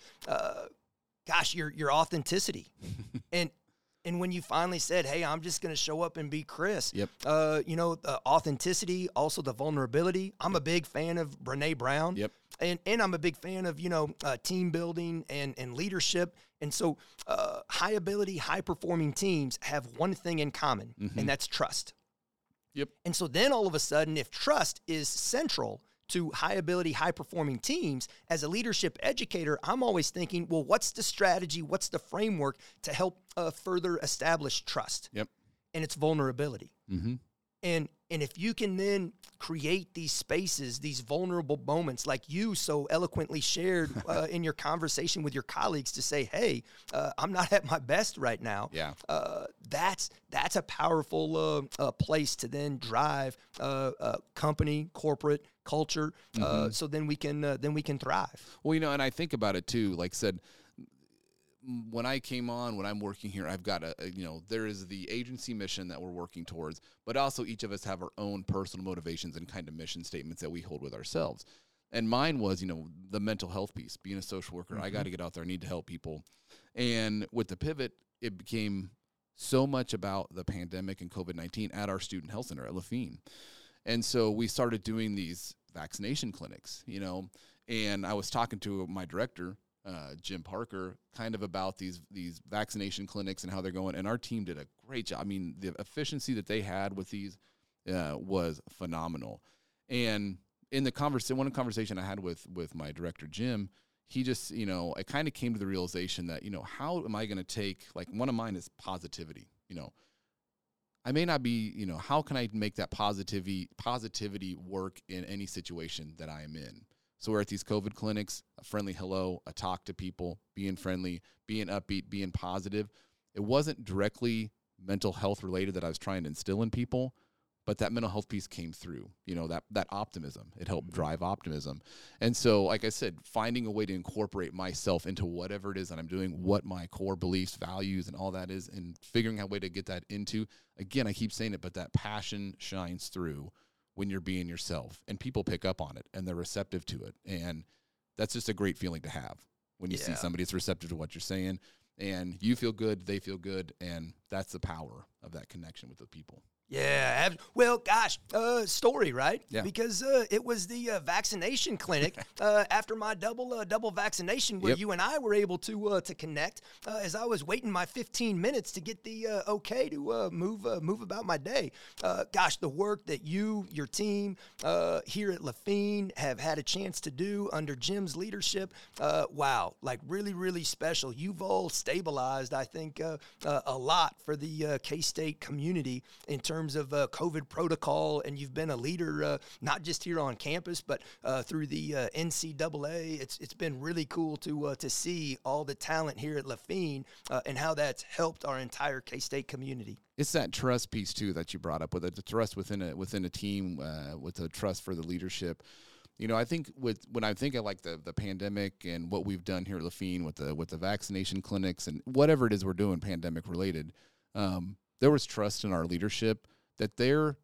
Gosh, your authenticity. And when you finally said, hey, I'm just going to show up and be Chris, yep. The authenticity, also the vulnerability. I'm a big fan of Brene Brown. Yep. And I'm a big fan of, team building and leadership. And so high ability, high performing teams have one thing in common, mm-hmm. and that's trust. Yep. And so then all of a sudden, if trust is central to high ability, high performing teams, as a leadership educator, I'm always thinking, well, what's the strategy? What's the framework to help further establish trust? Yep. And it's vulnerability. Mm-hmm. And if you can then create these spaces, these vulnerable moments, like you so eloquently shared in your conversation with your colleagues, to say, "Hey, I'm not at my best right now." Yeah, that's a powerful place to then drive company, corporate culture. Mm-hmm. So then we can thrive. Well, you know, and I think about it too. Like I said, when I came on, when I'm working here, I've got there is the agency mission that we're working towards, but also each of us have our own personal motivations and kind of mission statements that we hold with ourselves. And mine was, the mental health piece, being a social worker. Mm-hmm. I got to get out there. I need to help people. And with the pivot, it became so much about the pandemic and COVID-19 at our student health center at Lafene. And so we started doing these vaccination clinics, and I was talking to my director, Jim Parker, kind of about these vaccination clinics and how they're going. And our team did a great job. I mean, the efficiency that they had with these was phenomenal. And in the conversation I had with my director, Jim, he just, I kind of came to the realization that, how am I going to take, like, one of mine is positivity. I may not be, how can I make that positivity work in any situation that I am in? So we're at these COVID clinics, a friendly hello, a talk to people, being friendly, being upbeat, being positive. It wasn't directly mental health related that I was trying to instill in people, but that mental health piece came through, that optimism. It helped drive optimism. And so, like I said, finding a way to incorporate myself into whatever it is that I'm doing, what my core beliefs, values, and all that is, and figuring out a way to get that into, again, I keep saying it, but that passion shines through when you're being yourself, and people pick up on it and they're receptive to it. And that's just a great feeling to have when you see somebody that's receptive to what you're saying, and you feel good, they feel good. And that's the power of that connection with the people. Yeah. Well, gosh, story, right? Yeah. Because it was the vaccination clinic after my double vaccination where you and I were able to connect as I was waiting my 15 minutes to get the okay to move about my day. Gosh, the work that you, your team here at Lafene have had a chance to do under Jim's leadership, wow, like really, really special. You've all stabilized, I think, a lot for the K-State community in terms of COVID protocol, and you've been a leader not just here on campus, but through the NCAA. It's been really cool to see all the talent here at Lafene and how that's helped our entire K-State community. It's that trust piece too that you brought up, with the trust within a team, with the trust for the leadership. I think when I think of the pandemic and what we've done here at Lafene with the vaccination clinics and whatever it is we're doing pandemic related. There was trust in our leadership that they're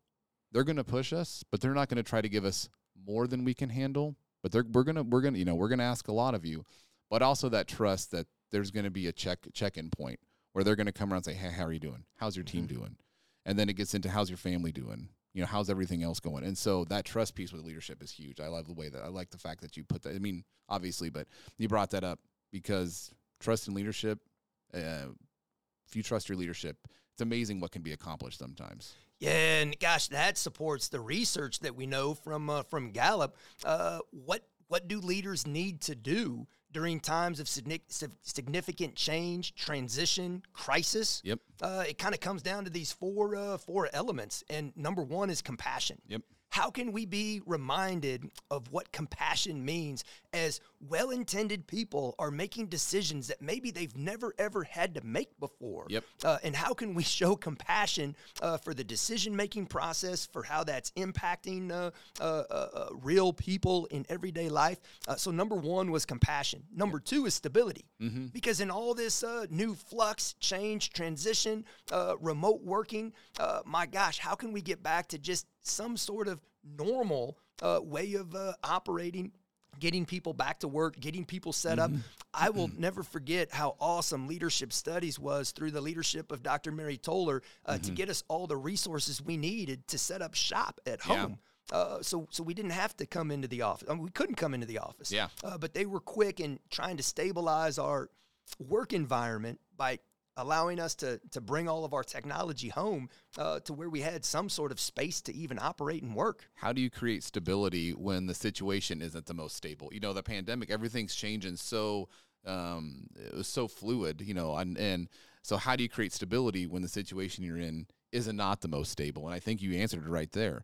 going to push us, but they're not going to try to give us more than we can handle. But we're going to ask a lot of you, but also that trust that there's going to be a check-in point where they're going to come around and say, "Hey, how are you doing? How's your team doing?" And then it gets into, "How's your family doing? How's everything else going?" And so that trust piece with leadership is huge. I like the fact that you put that. I mean, obviously, but you brought that up because trust in leadership. If you trust your leadership, it's amazing what can be accomplished sometimes. Yeah, and gosh, that supports the research that we know from Gallup. What do leaders need to do during times of significant change, transition, crisis? Yep. It kind of comes down to these four elements, and number one is compassion. Yep. How can we be reminded of what compassion means as well-intended people are making decisions that maybe they've never, ever had to make before? Yep. And how can we show compassion for the decision-making process, for how that's impacting real people in everyday life? So number one was compassion. Number two is stability. Mm-hmm. Because in all this new flux, change, transition, remote working, my gosh, how can we get back to just some sort of normal way of operating, getting people back to work, getting people set up. I will never forget how awesome leadership studies was through the leadership of Dr. Mary Toller to get us all the resources we needed to set up shop at home. So we didn't have to come into the office. I mean, we couldn't come into the office. Yeah. But they were quick in trying to stabilize our work environment by allowing us to bring all of our technology home to where we had some sort of space to even operate and work. How do you create stability when the situation isn't the most stable? The pandemic, everything's changing it was so fluid, and so how do you create stability when the situation you're in is not the most stable? And I think you answered it right there.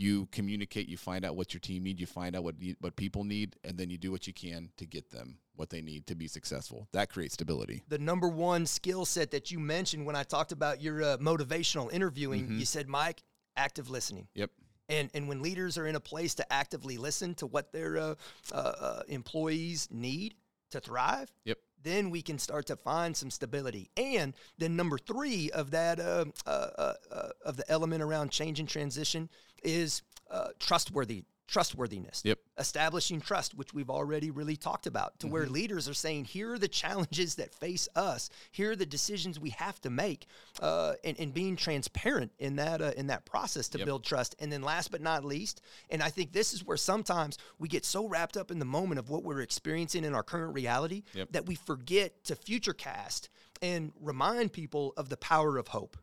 You communicate, you find out what your team need, you find out what people need, and then you do what you can to get them what they need to be successful. That creates stability. The number one skill set that you mentioned when I talked about your motivational interviewing, you said, Mike, active listening. Yep. And when leaders are in a place to actively listen to what their employees need to thrive, then we can start to find some stability. And then number three of that of the element around change and transition is trustworthiness. Yep. Establishing trust, which we've already really talked about, to where leaders are saying, here are the challenges that face us, here are the decisions we have to make, and being transparent in that process to build trust. And then last but not least, and I think this is where sometimes we get so wrapped up in the moment of what we're experiencing in our current reality that we forget to future cast and remind people of the power of hope.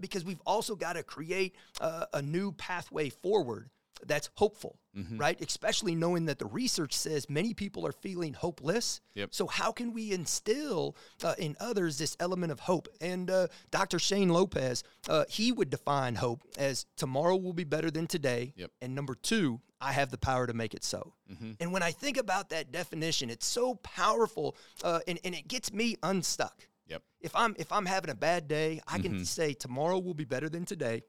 Because we've also got to create a new pathway forward that's hopeful, right? Especially knowing that the research says many people are feeling hopeless. So how can we instill in others this element of hope? And Dr. Shane Lopez, he would define hope as tomorrow will be better than today. And number two, I have the power to make it so. And when I think about that definition, it's so powerful, and it gets me unstuck. If I'm having a bad day, I can say tomorrow will be better than today.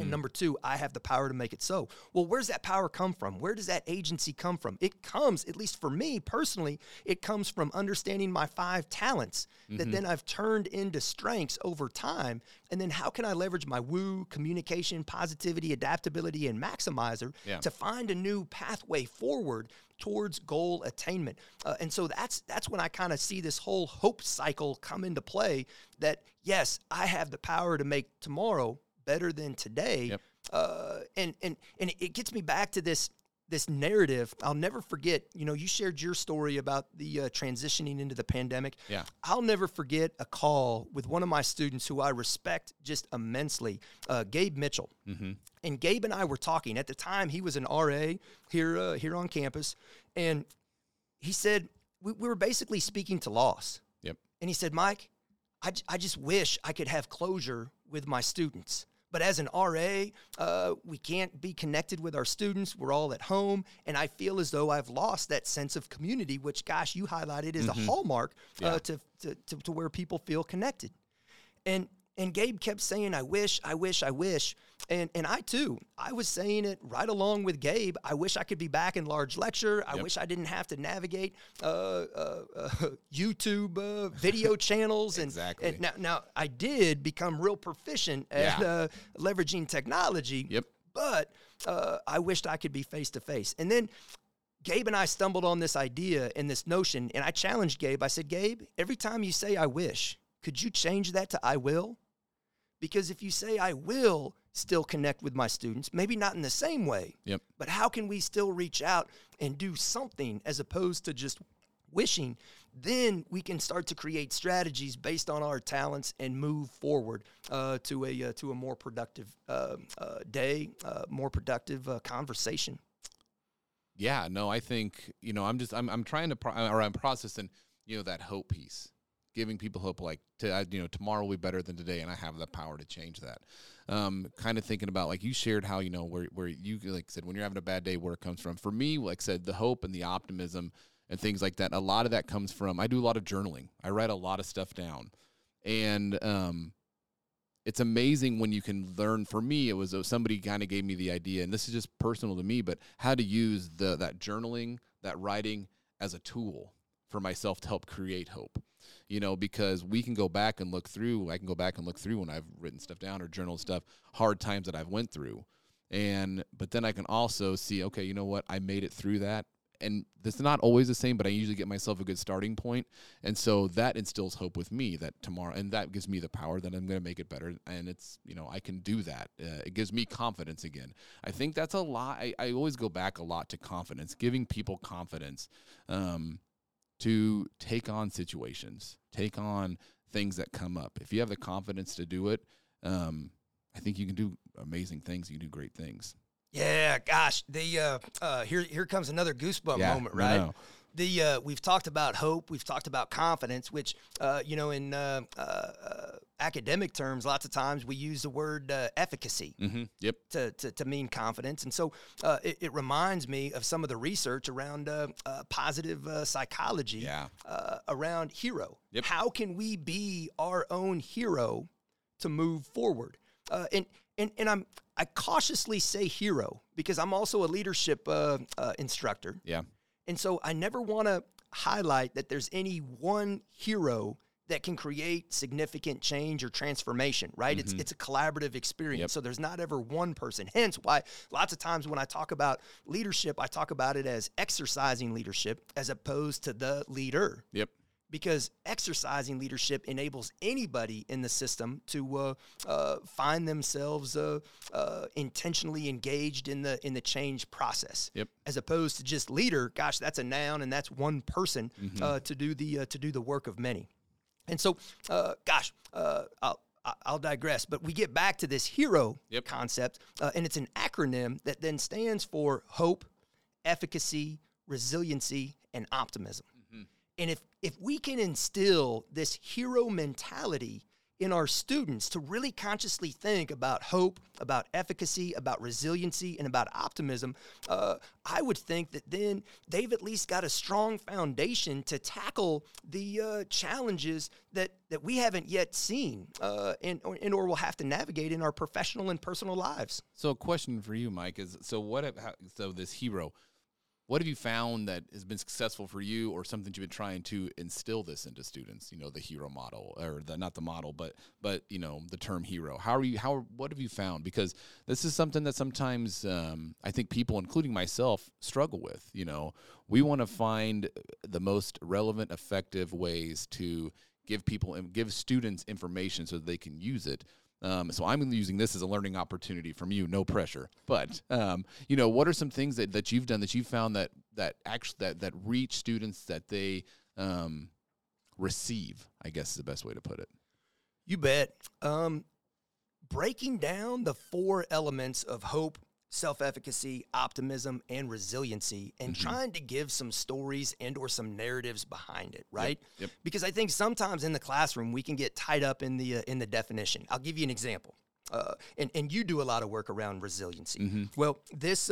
And number two, I have the power to make it so. Well, where's that power come from? Where does that agency come from? It comes, at least for me personally, it comes from understanding my five talents that then I've turned into strengths over time. And then how can I leverage my woo, communication, positivity, adaptability, and maximizer to find a new pathway forward towards goal attainment? And so that's when I kind of see this whole hope cycle come into play, that, yes, I have the power to make tomorrow better than today. And it gets me back to this narrative. I'll never forget, you know, you shared your story about the transitioning into the pandemic. I'll never forget a call with one of my students who I respect just immensely, Gabe Mitchell. And Gabe and I were talking. At the time, he was an RA here on campus. And he said, we were basically speaking to loss. And he said, Mike, I just wish I could have closure with my students. But as an RA, we can't be connected with our students. We're all at home. And I feel as though I've lost that sense of community, which, gosh, you highlighted as a hallmark to where people feel connected. And Gabe kept saying, I wish. And I, too, I was saying it right along with Gabe. I wish I could be back in large lecture. I wish I didn't have to navigate YouTube video channels. And now I did become real proficient at leveraging technology. But I wished I could be face-to-face. And then Gabe and I stumbled on this idea and this notion, and I challenged Gabe. I said, Gabe, every time you say I wish, could you change that to I will? Because if you say I will still connect with my students, maybe not in the same way, but how can we still reach out and do something as opposed to just wishing? Then we can start to create strategies based on our talents and move forward to a more productive day, more productive conversation. Yeah, no, I think, you know, I'm trying to I'm processing, you know, that hope piece. Giving people hope, like, you know, tomorrow will be better than today, and I have the power to change that. Kind of thinking about, like, you shared how, you know, where you, like I said, when you're having a bad day, where it comes from. For me, like I said, the hope and the optimism and things like that, a lot of that comes from, I do a lot of journaling. I write a lot of stuff down. And it's amazing when you can learn. For me, it was somebody kind of gave me the idea, and this is just personal to me, but how to use that journaling, that writing as a tool for myself to help create hope. You know, because we can go back and look through, I can go back and look through when I've written stuff down or journaled stuff, hard times that I've went through. But then I can also see, okay, you know what? I made it through that. And it's not always the same, but I usually get myself a good starting point. And so that instills hope with me that tomorrow, and that gives me the power that I'm going to make it better. And it's, you know, I can do that. It gives me confidence again. I think that's a lot. I always go back a lot to confidence, giving people confidence, to take on situations, take on things that come up. If you have the confidence to do it, I think you can do amazing things. You can do great things. Yeah, gosh, the here comes another goosebump moment, right? No. The we've talked about hope, we've talked about confidence, which you know, in academic terms, lots of times we use the word efficacy to mean confidence. And so it reminds me of some of the research around positive psychology around hero. How can we be our own hero to move forward? And I cautiously say hero because I'm also a leadership instructor. And so I never want to highlight that there's any one hero that can create significant change or transformation, right? Mm-hmm. It's a collaborative experience. Yep. So there's not ever one person. Hence why lots of times when I talk about leadership, I talk about it as exercising leadership as opposed to the leader. Yep. Because exercising leadership enables anybody in the system to find themselves intentionally engaged in the change process, yep. as opposed to just leader. Gosh, that's a noun, and that's one person mm-hmm. to do the work of many. And so, I'll digress, but we get back to this hero yep. concept, and it's an acronym that then stands for hope, efficacy, resiliency, and optimism. Mm-hmm. And if we can instill this hero mentality in our students to really consciously think about hope, about efficacy, about resiliency, and about optimism, I would think that then they've at least got a strong foundation to tackle the challenges that we haven't yet seen and or will have to navigate in our professional and personal lives. So a question for you, Mike, is so this hero, what have you found that has been successful for you, or something you've been trying to instill this into students? You know, the hero model, or not the model, but you know, the term hero. What have you found? Because this is something that sometimes I think people, including myself, struggle with. You know, we want to find the most relevant, effective ways to give people and give students information so that they can use it. So I'm using this as a learning opportunity from you, no pressure. But, you know, what are some things that you've done that you found that actually reach students, that they receive, I guess is the best way to put it. You bet. Breaking down the four elements of hope, self-efficacy, optimism, and resiliency, and mm-hmm. trying to give some stories and or some narratives behind it, right? Yep. Because I think sometimes in the classroom we can get tied up in the definition. I'll give you an example. And you do a lot of work around resiliency. Mm-hmm. Well, this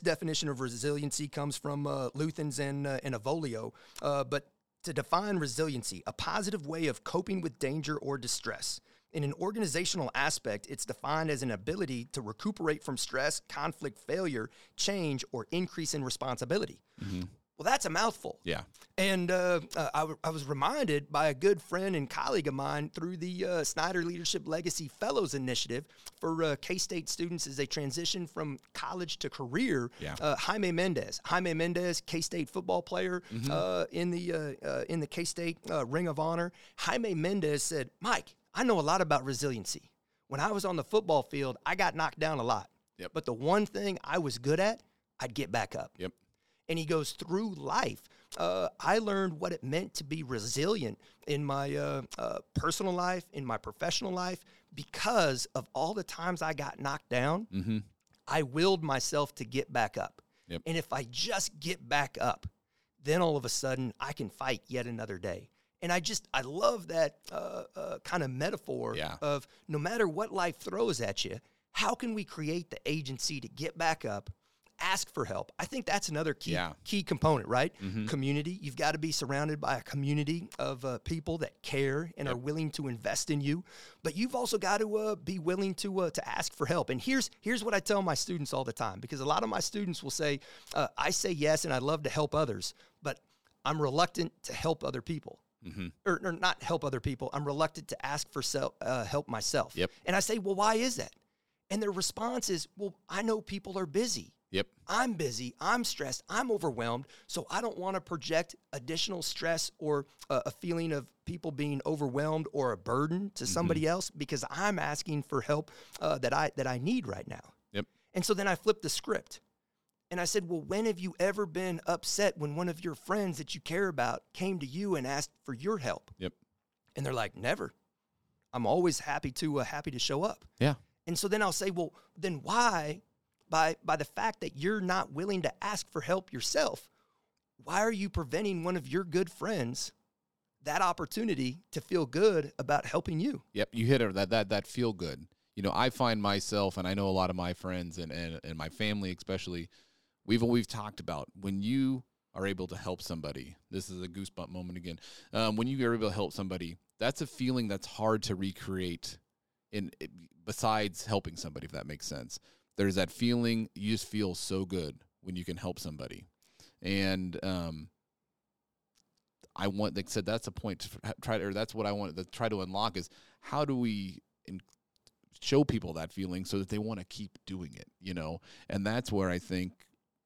definition of resiliency comes from Luthans and Avolio, but to define resiliency, a positive way of coping with danger or distress. In an organizational aspect, it's defined as an ability to recuperate from stress, conflict, failure, change, or increase in responsibility. Mm-hmm. Well, that's a mouthful. Yeah. And I was reminded by a good friend and colleague of mine through the Snyder Leadership Legacy Fellows Initiative for K-State students as they transition from college to career, yeah. Jaime Mendez, K-State football player mm-hmm. in the K-State Ring of Honor. Jaime Mendez said, "Mike, I know a lot about resiliency. When I was on the football field, I got knocked down a lot. Yep. But the one thing I was good at, I'd get back up." Yep. And he goes, through life, I learned what it meant to be resilient in my personal life, in my professional life, because of all the times I got knocked down, mm-hmm. I willed myself to get back up. Yep. And if I just get back up, then all of a sudden I can fight yet another day. And I love that kind of metaphor yeah. of no matter what life throws at you, how can we create the agency to get back up, ask for help? I think that's another key component, right? Mm-hmm. Community. You've got to be surrounded by a community of people that care and yep. are willing to invest in you. But you've also got to be willing to ask for help. And here's what I tell my students all the time, because a lot of my students will say, I say yes and I love to help others, but I'm reluctant to help other people. Mm-hmm. Or not help other people. I'm reluctant to ask for help myself. Yep. And I say, well, why is that? And their response is, well, I know people are busy. Yep. I'm busy. I'm stressed. I'm overwhelmed. So I don't want to project additional stress or a feeling of people being overwhelmed or a burden to mm-hmm. somebody else, because I'm asking for help that I need right now. Yep. And so then I flipped the script. And I said, well, when have you ever been upset when one of your friends that you care about came to you and asked for your help? Yep. And they're like, never. I'm always happy to show up. Yeah. And so then I'll say, well, then why, by the fact that you're not willing to ask for help yourself, why are you preventing one of your good friends that opportunity to feel good about helping you? Yep. You hit her, that feel good. You know, I find myself, and I know a lot of my friends and my family especially, We've talked about when you are able to help somebody. This is a goosebump moment again. When you are able to help somebody, that's a feeling that's hard to recreate. Besides helping somebody, if that makes sense, there's that feeling you just feel so good when you can help somebody, and I want, they said that's a point to try to, or that's what I want to try to unlock is how do we show people that feeling so that they want to keep doing it, you know? And that's where I think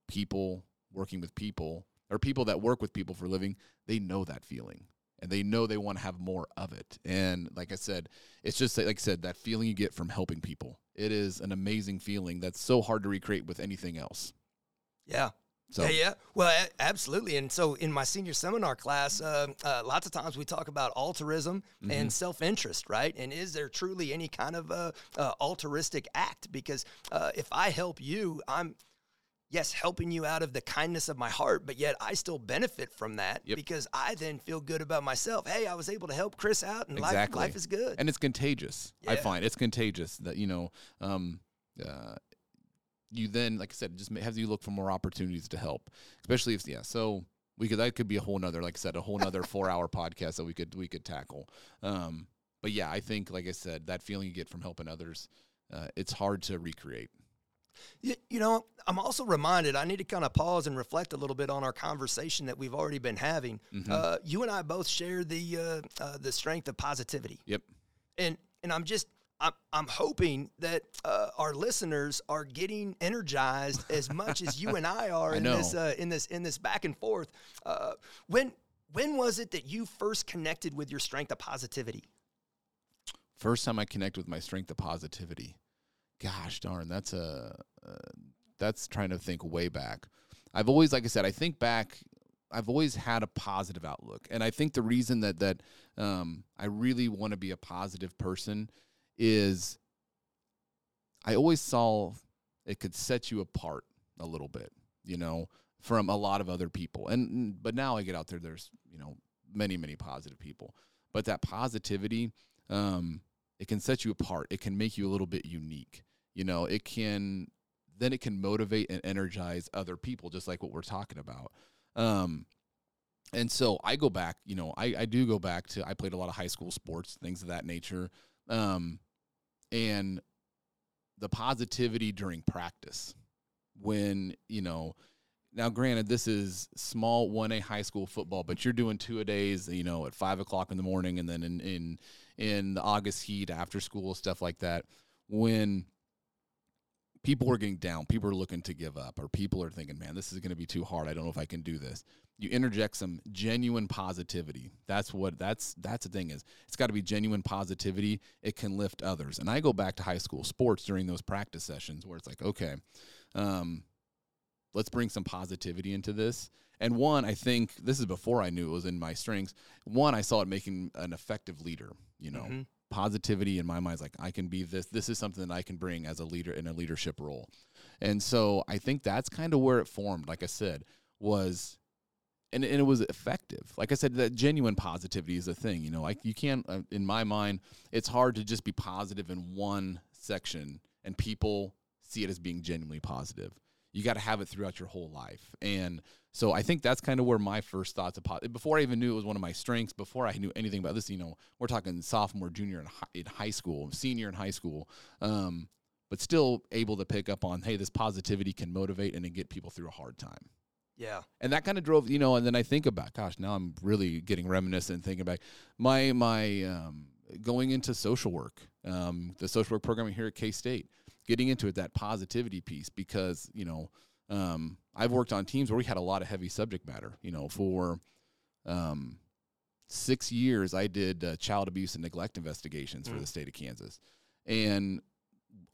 people working with people or people that work with people for a living, they know that feeling and they know they want to have more of it. And like I said, it's just like I said, that feeling you get from helping people. It is an amazing feeling that's so hard to recreate with anything else. Yeah. So. Yeah. Well, absolutely. And so in my senior seminar class, lots of times we talk about altruism mm-hmm. and self-interest, right? And is there truly any kind of altruistic act? Because if I help you, I'm – yes, helping you out of the kindness of my heart, but yet I still benefit from that yep. because I then feel good about myself. Hey, I was able to help Chris out, and exactly. life is good. And it's contagious. Yeah. I find it's contagious that, you know, you then, like I said, just have you look for more opportunities to help, especially if, yeah, so we could, that could be a whole nother, like I said, a whole nother 4-hour podcast that we could tackle. But yeah, I think, like I said, that feeling you get from helping others, it's hard to recreate. You know, I'm also reminded I need to kind of pause and reflect a little bit on our conversation that we've already been having. Mm-hmm. You and I both share the strength of positivity. Yep. And I'm hoping that our listeners are getting energized as much as you and I are in this back and forth. When was it that you first connected with your strength of positivity? First time I connected with my strength of positivity. Gosh darn, that's trying to think way back. I've always, like I said, I think back, I've always had a positive outlook. And I think the reason that I really want to be a positive person is I always saw it could set you apart a little bit, you know, from a lot of other people. But now I get out there, there's, you know, many, many positive people. But that positivity, it can set you apart. It can make you a little bit unique. You know, it can motivate and energize other people, just like what we're talking about. And so I go back, you know, I do go back to, I played a lot of high school sports, things of that nature. And the positivity during practice when, you know, now granted this is small 1A high school football, but you're doing 2-a-days, you know, at 5:00 in the morning. And then in the August heat after school, stuff like that. When people are getting down, people are looking to give up, or people are thinking, man, this is going to be too hard. I don't know if I can do this. You interject some genuine positivity. That's the thing is, it's got to be genuine positivity. It can lift others. And I go back to high school sports during those practice sessions where it's like, okay, let's bring some positivity into this. And one, I think this is before I knew it was in my strengths. One, I saw it making an effective leader, you know, mm-hmm. Positivity in my mind is like, I can be this. This is something that I can bring as a leader in a leadership role. And so I think that's kind of where it formed, like I said, was, and it was effective. Like I said, that genuine positivity is a thing, you know, like you can't, in my mind, it's hard to just be positive in one section and people see it as being genuinely positive. You got to have it throughout your whole life. And so I think that's kind of where my first thoughts of positive, before I even knew it was one of my strengths, before I knew anything about this, you know, we're talking sophomore, junior in high school, senior in high school, but still able to pick up on, hey, this positivity can motivate and get people through a hard time. Yeah. And that kind of drove, you know, and then I think about, gosh, now I'm really getting reminiscent and thinking back my going into social work, the social work program here at K-State, getting into it, that positivity piece, because, you know, I've worked on teams where we had a lot of heavy subject matter, you know, for 6 years I did child abuse and neglect investigations for the state of Kansas. And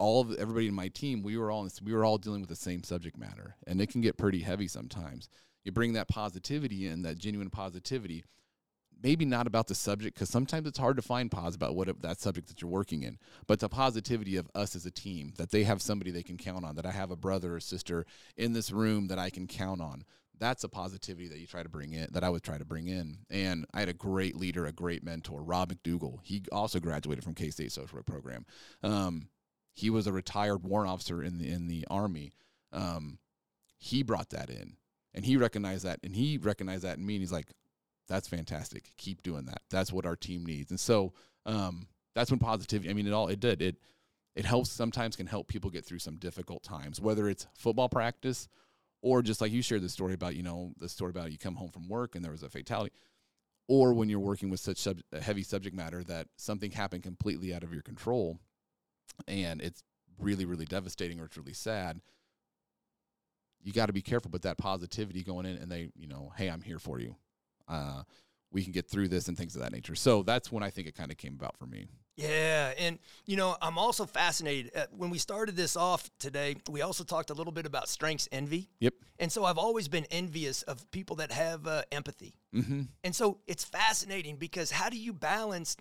everybody in my team, we were all dealing with the same subject matter, and it can get pretty heavy sometimes. You bring that positivity in, that genuine positivity, maybe not about the subject, because sometimes it's hard to find pause about what that subject that you're working in, but the positivity of us as a team, that they have somebody they can count on, that I have a brother or sister in this room that I can count on. That's a positivity that you try to bring in, that I would try to bring in. And I had a great leader, a great mentor, Rob McDougall. He also graduated from K-State Social Work Program. He was a retired warrant officer in the Army. He brought that in, and he recognized that in me, and he's like, that's fantastic. Keep doing that. That's what our team needs. And so that's when positivity, I mean, it helps, sometimes can help people get through some difficult times, whether it's football practice or just like you shared the story about, you come home from work and there was a fatality. or when you're working with such heavy subject matter that something happened completely out of your control and it's really, really devastating or it's really sad, you got to be careful with that positivity going in and they, you know, hey, I'm here for you. We can get through this and things of that nature. So that's when I think it kind of came about for me. Yeah. And, you know, I'm also fascinated. When we started this off today, we also talked a little bit about strengths envy. Yep. And so I've always been envious of people that have empathy. Mm-hmm. And so it's fascinating because how do you balance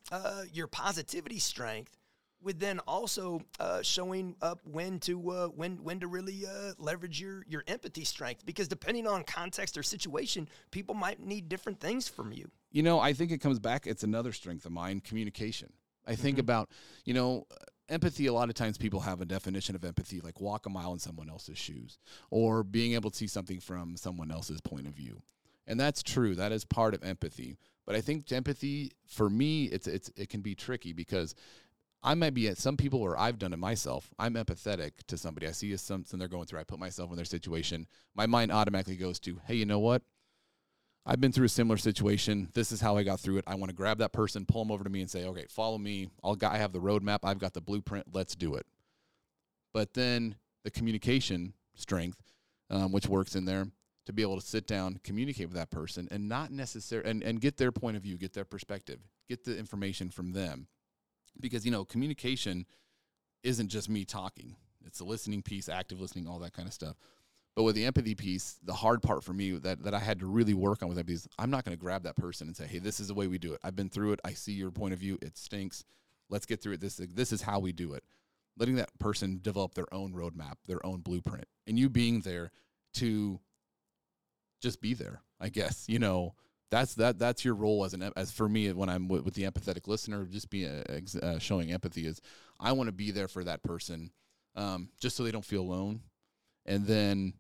your positivity strength with then also showing up when to really leverage your empathy strength, because depending on context or situation, people might need different things from you. You know, I think it comes back. It's another strength of mine, communication. I think about, you know, empathy. A lot of times people have a definition of empathy, like walk a mile in someone else's shoes or being able to see something from someone else's point of view. And that's true. That is part of empathy. But I think empathy for me, it can be tricky because I might be at some people, or I've done it myself. I'm empathetic to somebody. I see something they're going through. I put myself in their situation. My mind automatically goes to, hey, you know what? I've been through a similar situation. This is how I got through it. I want to grab that person, pull them over to me and say, okay, follow me. I have the roadmap. I've got the blueprint. Let's do it. But then the communication strength, which works in there, to be able to sit down, communicate with that person and not necessarily, and get their point of view, get their perspective, get the information from them. Because, you know, communication isn't just me talking. It's the listening piece, active listening, all that kind of stuff. But with the empathy piece, the hard part for me that I had to really work on with empathy is I'm not going to grab that person and say, hey, this is the way we do it. I've been through it. I see your point of view. It stinks. Let's get through it. This is how we do it. Letting that person develop their own roadmap, their own blueprint. And you being there to just be there, I guess, you know. That's your role as for me when I'm with the empathetic listener, just showing empathy is I want to be there for that person, just so they don't feel alone, and then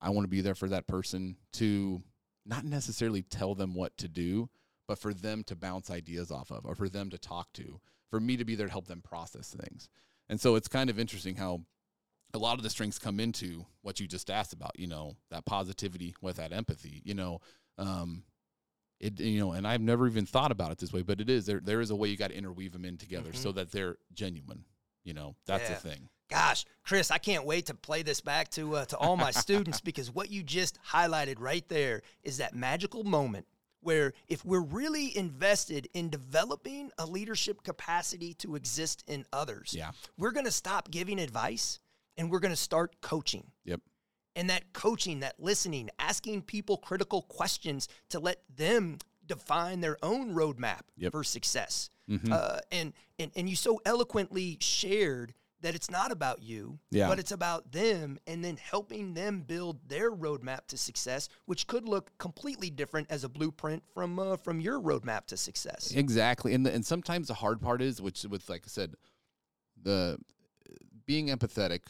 I want to be there for that person to not necessarily tell them what to do, but for them to bounce ideas off of, or for them to talk to, for me to be there to help them process things. And so it's kind of interesting how a lot of the strengths come into what you just asked about, you know, that positivity with that empathy, you know. And I've never even thought about it this way, but it is, there is a way you got to interweave them in together so that they're genuine, you know, that's the thing. Gosh, Chris, I can't wait to play this back to all my students, because what you just highlighted right there is that magical moment where if we're really invested in developing a leadership capacity to exist in others, we're going to stop giving advice and we're going to start coaching. Yep. And that coaching, that listening, asking people critical questions to let them define their own roadmap for success. Mm-hmm. And you so eloquently shared that it's not about you, but it's about them, and then helping them build their roadmap to success, which could look completely different as a blueprint from your roadmap to success. Exactly. And sometimes the hard part is, which with, like I said, the being empathetic,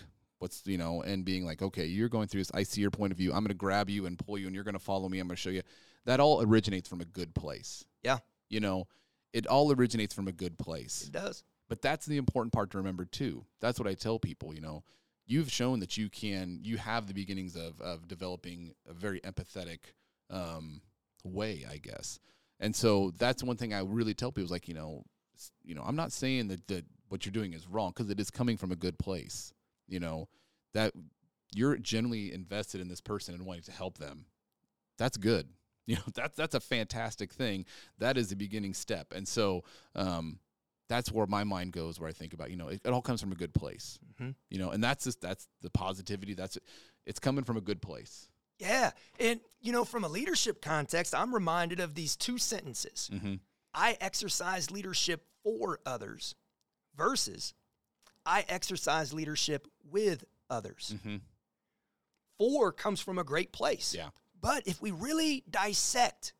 and being like, okay, you're going through this. I see your point of view. I'm going to grab you and pull you, and you're going to follow me. I'm going to show you. That all originates from a good place. Yeah. You know, it all originates from a good place. It does. But that's the important part to remember too. That's what I tell people, you know, you've shown that you have the beginnings of developing a very empathetic way, I guess. And so that's one thing I really tell people is like, you know, I'm not saying that what you're doing is wrong, because it is coming from a good place. You know, that you're generally invested in this person and wanting to help them. That's good. You know, that's a fantastic thing. That is the beginning step. And so that's where my mind goes, where I think about, you know, it all comes from a good place, you know, and that's the positivity. It's coming from a good place. Yeah. And, you know, from a leadership context, I'm reminded of these two sentences. Mm-hmm. I exercise leadership for others versus I exercise leadership with others. Mm-hmm. Four comes from a great place. Yeah. But if we really dissect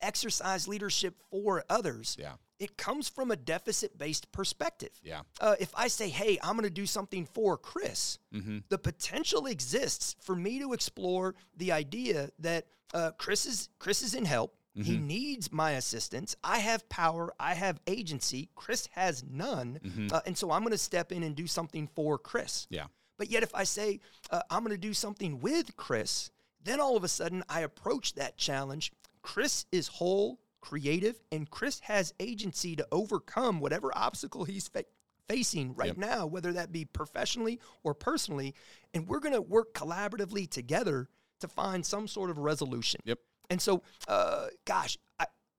exercise leadership for others, it comes from a deficit-based perspective. Yeah. If I say, hey, I'm going to do something for Chris, the potential exists for me to explore the idea that Chris is in help. He needs my assistance. I have power. I have agency. Chris has none. And so I'm going to step in and do something for Chris. Yeah. But yet if I say I'm going to do something with Chris, then all of a sudden I approach that challenge. Chris is whole. creative, and Chris has agency to overcome whatever obstacle he's facing right now, whether that be professionally or personally. And we're going to work collaboratively together to find some sort of resolution. Yep. And so,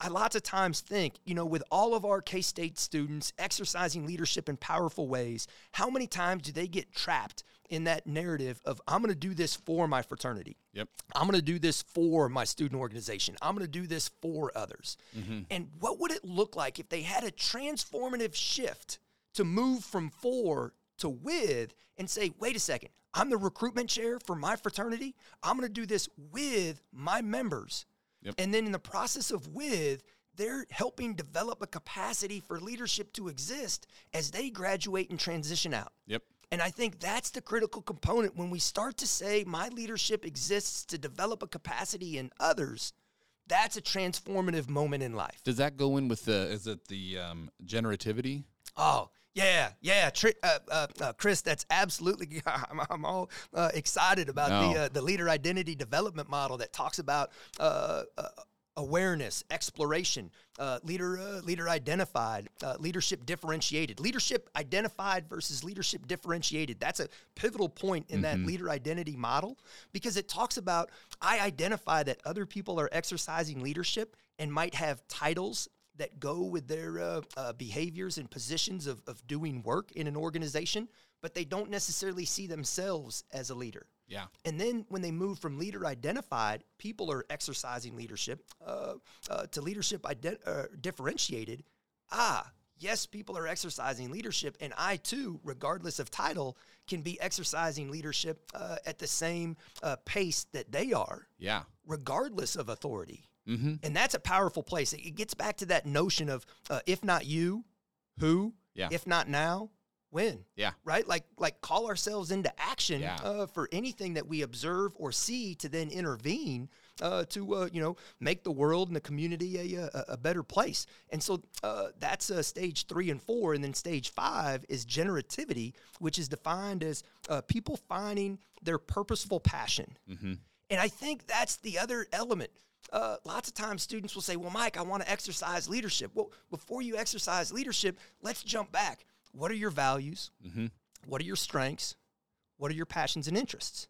I lots of times think, you know, with all of our K-State students exercising leadership in powerful ways, how many times do they get trapped in that narrative of, I'm going to do this for my fraternity. Yep. I'm going to do this for my student organization. I'm going to do this for others. Mm-hmm. And what would it look like if they had a transformative shift to move from for to with and say, wait a second, I'm the recruitment chair for my fraternity. I'm going to do this with my members. Yep. And then in the process of with, they're helping develop a capacity for leadership to exist as they graduate and transition out. Yep. And I think that's the critical component. When we start to say my leadership exists to develop a capacity in others, that's a transformative moment in life. Does that go in with the generativity? Oh, yeah. Chris, that's absolutely, I'm all excited about the leader identity development model that talks about awareness, exploration, leader identified, leadership differentiated. Leadership identified versus leadership differentiated. That's a pivotal point in that leader identity model, because it talks about, I identify that other people are exercising leadership and might have titles that go with their behaviors and positions of doing work in an organization, but they don't necessarily see themselves as a leader. Yeah. And then when they move from leader identified, people are exercising leadership, to leadership differentiated. Yes, people are exercising leadership, and I too, regardless of title, can be exercising leadership at the same pace that they are. Yeah. Regardless of authority. Mm-hmm. And that's a powerful place. It gets back to that notion of if not you, who? Yeah. If not now, when? Yeah. Right? Like call ourselves into action for anything that we observe or see, to then intervene to make the world and the community a better place. And so that's stage 3 and 4. And then stage 5 is generativity, which is defined as people finding their purposeful passion. Mm-hmm. And I think that's the other element. Lots of times students will say, well, Mike, I want to exercise leadership. Well, before you exercise leadership, let's jump back. What are your values? Mm-hmm. What are your strengths? What are your passions and interests?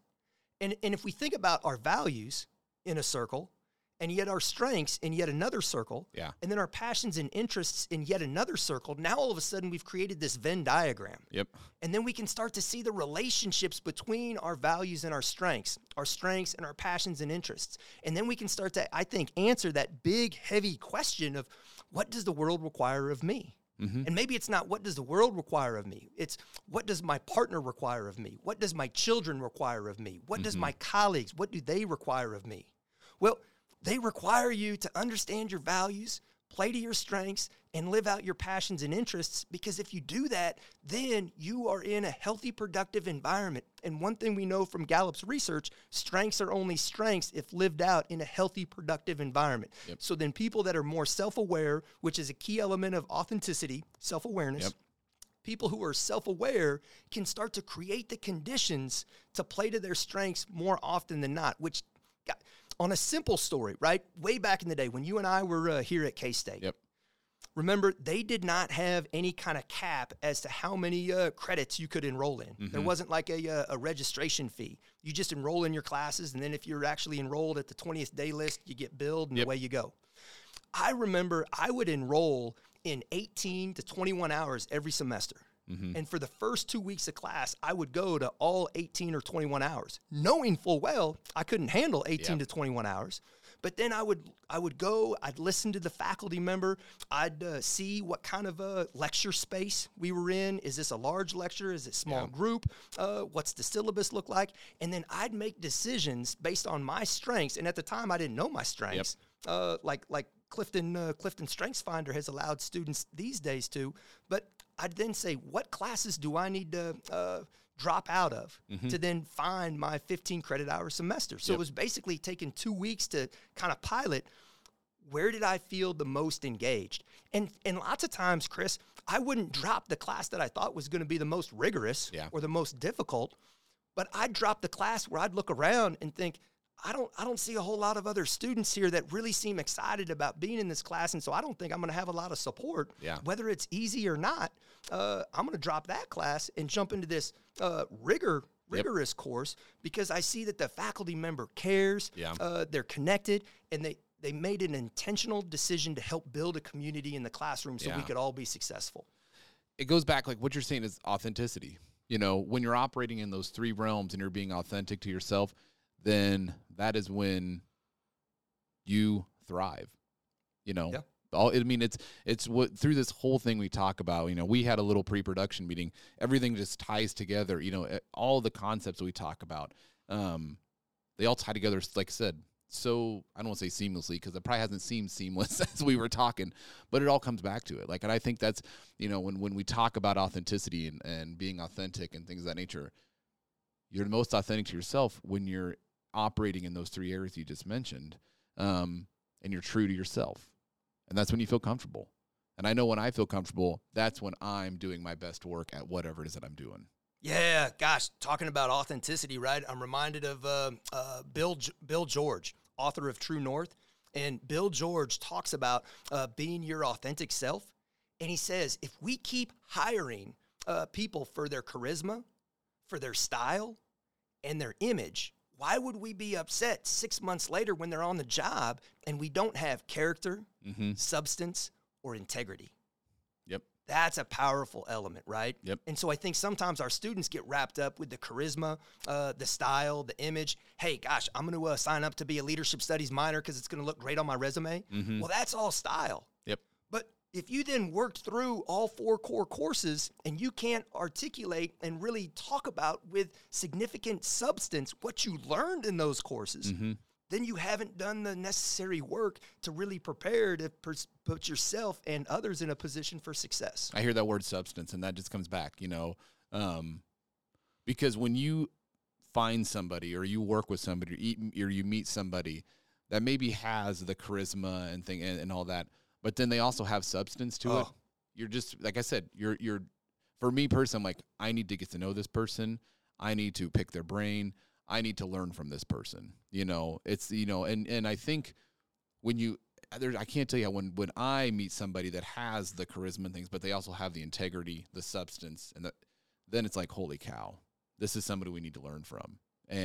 And if we think about our values in a circle, and yet our strengths in yet another circle, and then our passions and interests in yet another circle, now all of a sudden we've created this Venn diagram. Yep. And then we can start to see the relationships between our values and our strengths and our passions and interests. And then we can start to, I think, answer that big, heavy question of, what does the world require of me? Mm-hmm. And maybe it's not what does the world require of me. It's what does my partner require of me? What does my children require of me? What does my colleagues, what do they require of me? Well, they require you to understand your values, play to your strengths, and live out your passions and interests, because if you do that, then you are in a healthy, productive environment. And one thing we know from Gallup's research, strengths are only strengths if lived out in a healthy, productive environment. Yep. So then people that are more self-aware, which is a key element of authenticity, self-awareness, people who are self-aware can start to create the conditions to play to their strengths more often than not, which on a simple story, right? Way back in the day when you and I were here at K-State, remember, they did not have any kind of cap as to how many credits you could enroll in. Mm-hmm. There wasn't like a registration fee. You just enroll in your classes, and then if you're actually enrolled at the 20th day list, you get billed, and away you go. I remember I would enroll in 18 to 21 hours every semester. Mm-hmm. And for the first 2 weeks of class, I would go to all 18 or 21 hours, knowing full well I couldn't handle 18 to 21 hours. But then I would go, I'd listen to the faculty member, I'd see what kind of a lecture space we were in. Is this a large lecture? Is it small group? What's the syllabus look like? And then I'd make decisions based on my strengths. And at the time, I didn't know my strengths, like Clifton Strengths Finder has allowed students these days to, but I'd then say, what classes do I need to drop out of to then find my 15 credit hour semester? So it was basically taking 2 weeks to kind of pilot, where did I feel the most engaged? And lots of times, Chris, I wouldn't drop the class that I thought was going to be the most rigorous or the most difficult, but I'd drop the class where I'd look around and think, I don't see a whole lot of other students here that really seem excited about being in this class, and so I don't think I'm going to have a lot of support. Yeah. Whether it's easy or not, I'm going to drop that class and jump into this rigorous course because I see that the faculty member cares, they're connected, and they made an intentional decision to help build a community in the classroom so we could all be successful. It goes back, like what you're saying is authenticity. You know, when you're operating in those three realms and you're being authentic to yourself, then that is when you thrive. You know, it's what through this whole thing we talk about. You know, we had a little pre-production meeting. Everything just ties together. You know, all the concepts we talk about, they all tie together. Like I said, so I don't want to say seamlessly because it probably hasn't seemed seamless as we were talking, but it all comes back to it. Like, and I think that's, you know, when we talk about authenticity and being authentic and things of that nature, you're the most authentic to yourself when you're operating in those three areas you just mentioned, and you're true to yourself. And that's when you feel comfortable. And I know when I feel comfortable, that's when I'm doing my best work at whatever it is that I'm doing. Yeah, gosh, talking about authenticity, right? I'm reminded of Bill George, author of True North. And Bill George talks about being your authentic self. And he says, if we keep hiring people for their charisma, for their style, and their image, why would we be upset 6 months later when they're on the job and we don't have character, substance, or integrity? Yep. That's a powerful element, right? Yep. And so I think sometimes our students get wrapped up with the charisma, the style, the image. Hey, gosh, I'm going to sign up to be a leadership studies minor because it's going to look great on my resume. Mm-hmm. Well, that's all style. Yep. But if you then worked through all four core courses and you can't articulate and really talk about with significant substance what you learned in those courses, then you haven't done the necessary work to really prepare to put yourself and others in a position for success. I hear that word substance, and that just comes back, you know, because when you find somebody or you work with somebody or you meet somebody that maybe has the charisma and thing and all that, but then they also have substance to it. You're just, like I said, you're for me personally, I'm like, I need to get to know this person. I need to pick their brain. I need to learn from this person. You know, it's, you know, and I think when you, I can't tell you how, when I meet somebody that has the charisma and things, but they also have the integrity, the substance, and then it's like, holy cow, this is somebody we need to learn from. And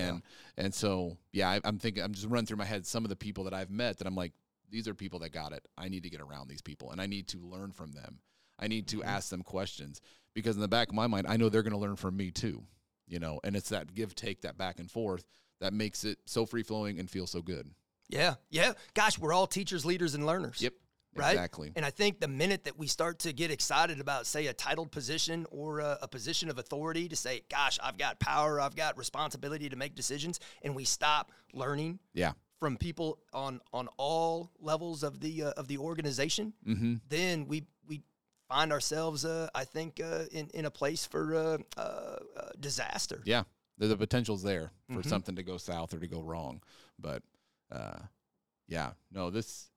so, I'm thinking, I'm just running through my head some of the people that I've met that I'm like, these are people that got it. I need to get around these people, and I need to learn from them. I need to ask them questions because in the back of my mind, I know they're going to learn from me too, you know, and it's that give, take, that back and forth that makes it so free-flowing and feel so good. Yeah, yeah. Gosh, we're all teachers, leaders, and learners. Yep. Right? Exactly. And I think the minute that we start to get excited about, say, a titled position or a position of authority to say, gosh, I've got power, I've got responsibility to make decisions, and we stop learning. Yeah. From people on all levels of the organization, then we find ourselves, I think, in a place for disaster. Yeah, the potential's there for something to go south or to go wrong. But, this,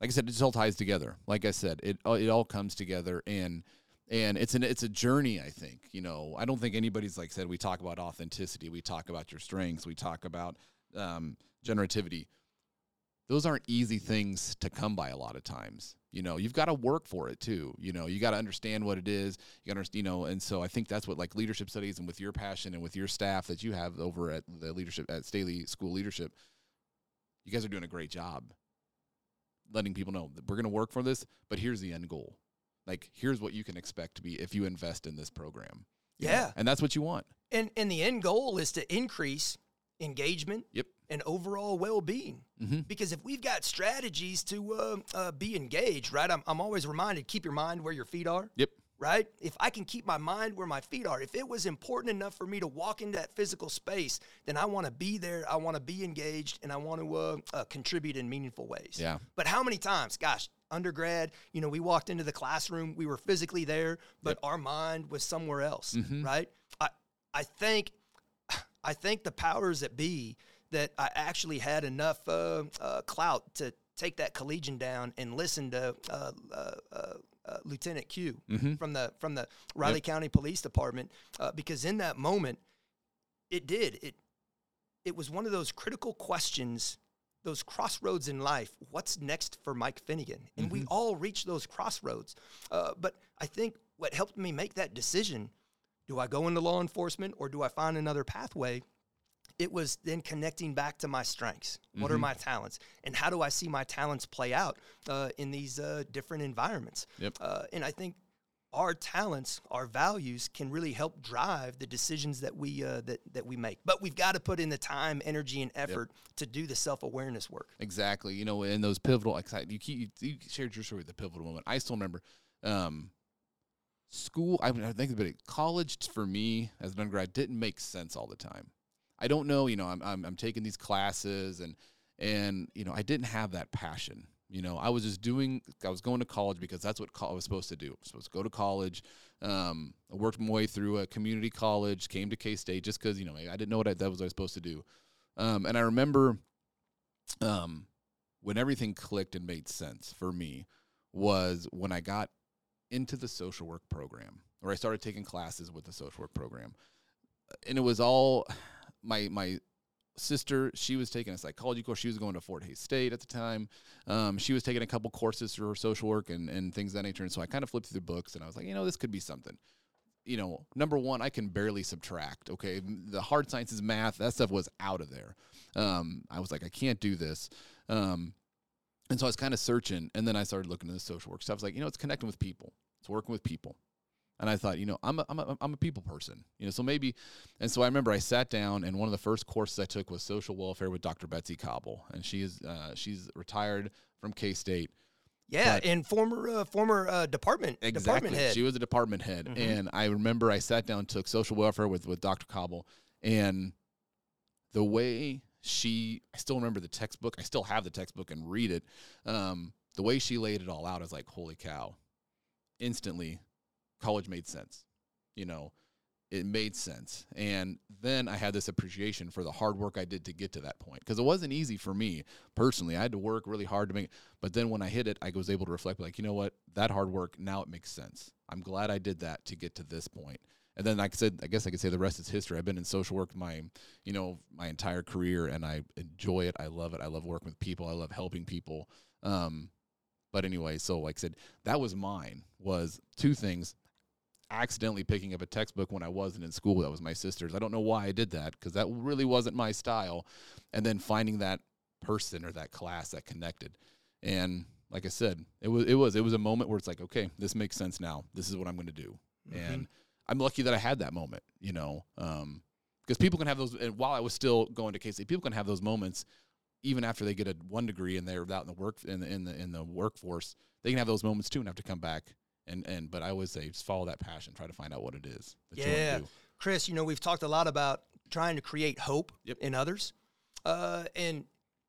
like I said, it just all ties together. Like I said, it all comes together, and it's a journey. I think, you know, I don't think anybody's, like I said, we talk about authenticity, we talk about your strengths, we talk about generativity. Those aren't easy things to come by a lot of times. You know, you've got to work for it too. You know, you got to understand what it is. You got to, you know, and so I think that's what, like, leadership studies and with your passion and with your staff that you have over at the leadership at Staley School Leadership, you guys are doing a great job letting people know that we're going to work for this, but here's the end goal. Like, here's what you can expect to be if you invest in this program. You know? And that's what you want. And the end goal is to increase engagement and overall well-being. Because if we've got strategies to be engaged, right? I'm always reminded, keep your mind where your feet are. Yep. Right? If I can keep my mind where my feet are, if it was important enough for me to walk into that physical space, then I want to be there, I want to be engaged, and I want to contribute in meaningful ways. Yeah. But how many times, gosh, undergrad, you know, we walked into the classroom, we were physically there, but our mind was somewhere else, right? I thank the powers that be that I actually had enough clout to take that Collegian down and listen to Lieutenant Q from the Riley County Police Department because in that moment, it did. It it was one of those critical questions, those crossroads in life. What's next for Mike Finnegan? And we all reach those crossroads. But I think what helped me make that decision, do I go into law enforcement or do I find another pathway? It was then connecting back to my strengths. What are my talents? And how do I see my talents play out in these different environments? And I think our talents, our values can really help drive the decisions that we that we make. But we've got to put in the time, energy, and effort to do the self-awareness work. Exactly. You know, in those pivotal – you shared your story with the pivotal moment. I still remember school – I think about it. College for me as an undergrad didn't make sense all the time. I don't know, you know, I'm taking these classes and, you know, I didn't have that passion. You know, I was just going to college because that's what I was supposed to do. I was supposed to go to college. I worked my way through a community college, came to K-State just because, you know, I didn't know that was what I was supposed to do. And I remember when everything clicked and made sense for me was when I got into the social work program, or I started taking classes with the social work program. And it was all... My sister, she was taking a psychology course. She was going to Fort Hays State at the time. She was taking a couple courses for social work and things of that nature. And so I kind of flipped through the books, and I was like, you know, this could be something. You know, number one, I can barely subtract, okay? The hard sciences, math, that stuff was out of there. I was like, I can't do this. And so I was kind of searching, and then I started looking at the social work stuff. I was like, you know, it's connecting with people. It's working with people. And I thought, you know, I'm a people person, you know, so maybe. And so I remember I sat down, and one of the first courses I took was social welfare with Dr. Betsy Cobble. And she is, she's retired from K-State. Yeah. And former department. Exactly. Department head. She was a department head. Mm-hmm. And I remember I sat down, took social welfare with Dr. Cobble, and the way I still remember the textbook. I still have the textbook and read it. The way she laid it all out, I was like, holy cow, instantly. College made sense, you know, it made sense. And then I had this appreciation for the hard work I did to get to that point, because it wasn't easy for me personally. I had to work really hard to make it. But then when I hit it, I was able to reflect, like, you know what, that hard work, now it makes sense. I'm glad I did that to get to this point. And then, like I said, I guess I could say the rest is history. I've been in social work my entire career, and I enjoy it. I love it. I love working with people. I love helping people. But anyway, so like I said, that was mine, was two things. Accidentally picking up a textbook when I wasn't in school. That was my sister's. I don't know why I did that, because that really wasn't my style. And then finding that person or that class that connected. And like I said, it was a moment where it's like, okay, this makes sense now. This is what I'm going to do. Mm-hmm. And I'm lucky that I had that moment, you know, because people can have those. And while I was still going to K-State, people can have those moments even after they get a one degree and they're out in the work in the workforce. They can have those moments too and have to come back. But I always say, just follow that passion. Try to find out what it is that you want to do. Chris, you know, we've talked a lot about trying to create hope in others.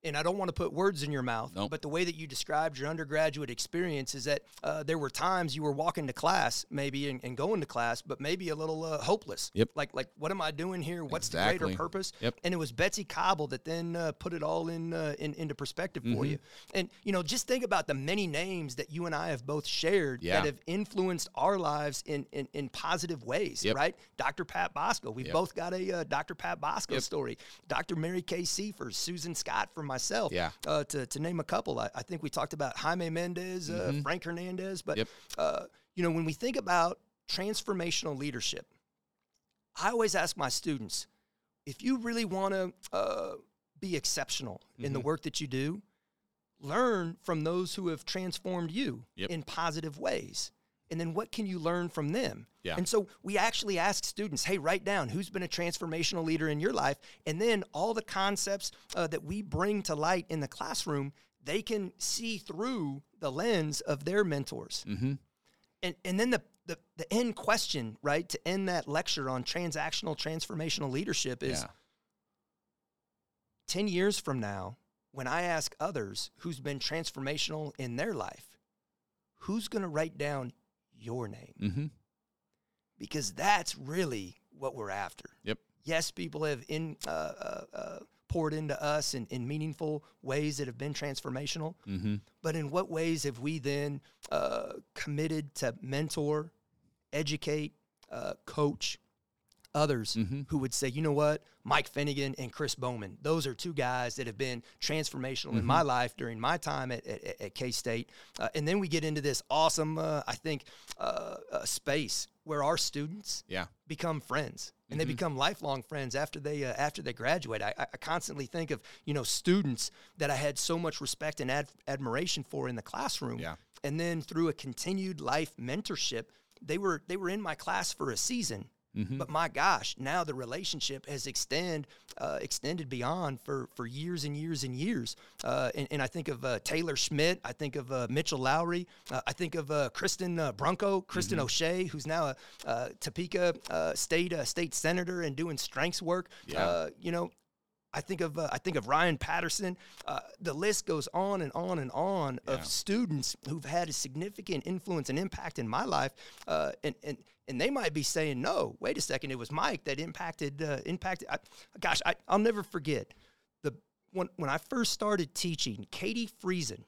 And I don't want to put words in your mouth, but the way that you described your undergraduate experience is that there were times you were walking to class maybe and going to class, but maybe a little hopeless. Yep. Like, what am I doing here? What's the greater purpose? Yep. And it was Betsy Cobble that then put it all into perspective for you. And, you know, just think about the many names that you and I have both shared that have influenced our lives in positive ways, right? Dr. Pat Bosco. We've both got a Dr. Pat Bosco story. Dr. Mary Kay Seifers, Susan Scott from myself, to name a couple. I think we talked about Jaime Mendez, Frank Hernandez, but you know, when we think about transformational leadership, I always ask my students, if you really want to be exceptional in the work that you do, learn from those who have transformed you in positive ways. And then what can you learn from them? Yeah. And so we actually ask students, hey, write down who's been a transformational leader in your life. And then all the concepts that we bring to light in the classroom, they can see through the lens of their mentors. Mm-hmm. And then the end question, right, to end that lecture on transformational leadership is 10 years from now, when I ask others who's been transformational in their life, who's going to write down your name? Mm-hmm. Because that's really what we're after. Yep. Yes, people have poured into us in meaningful ways that have been transformational. Mm-hmm. But in what ways have we then committed to mentor, educate, coach others who would say, you know what, Mike Finnegan and Chris Bowman, those are two guys that have been transformational in my life during my time at K-State. And then we get into this awesome, space where our students become friends. And they become lifelong friends after they graduate. I constantly think of, you know, students that I had so much respect and admiration for in the classroom. Yeah. And then through a continued life mentorship, they were in my class for a season. But my gosh, now the relationship has extended beyond for years and years and years. And I think of Taylor Schmidt. I think of Mitchell Lowry. I think of Kristen Brunko, Kristen O'Shea, who's now a Topeka state senator and doing strengths work. Yeah. I think of Ryan Patterson. The list goes on and on and on of students who've had a significant influence and impact in my life, and they might be saying, "No, wait a second, it was Mike that impacted." I'll never forget when I first started teaching. Katie Friesen,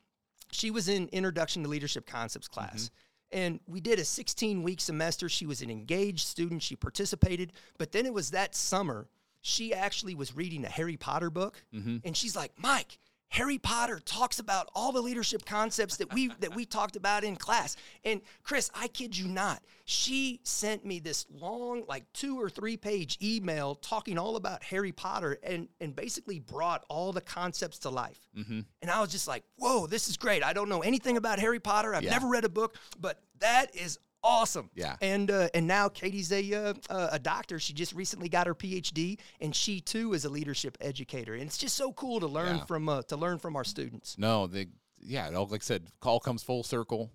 she was in Introduction to Leadership Concepts class. And we did a 16-week semester. She was an engaged student. She participated, but then it was that summer. She actually was reading a Harry Potter book, and she's like, "Mike, Harry Potter talks about all the leadership concepts that we talked about in class." And Chris, I kid you not, she sent me this long, like 2 or 3 page email talking all about Harry Potter and basically brought all the concepts to life. And I was just like, "Whoa, this is great! I don't know anything about Harry Potter. I've never read a book, but that is awesome." Yeah. And now Katie's a doctor. She just recently got her PhD, and she too is a leadership educator. And it's just so cool to learn from our students. No, like I said, all comes full circle.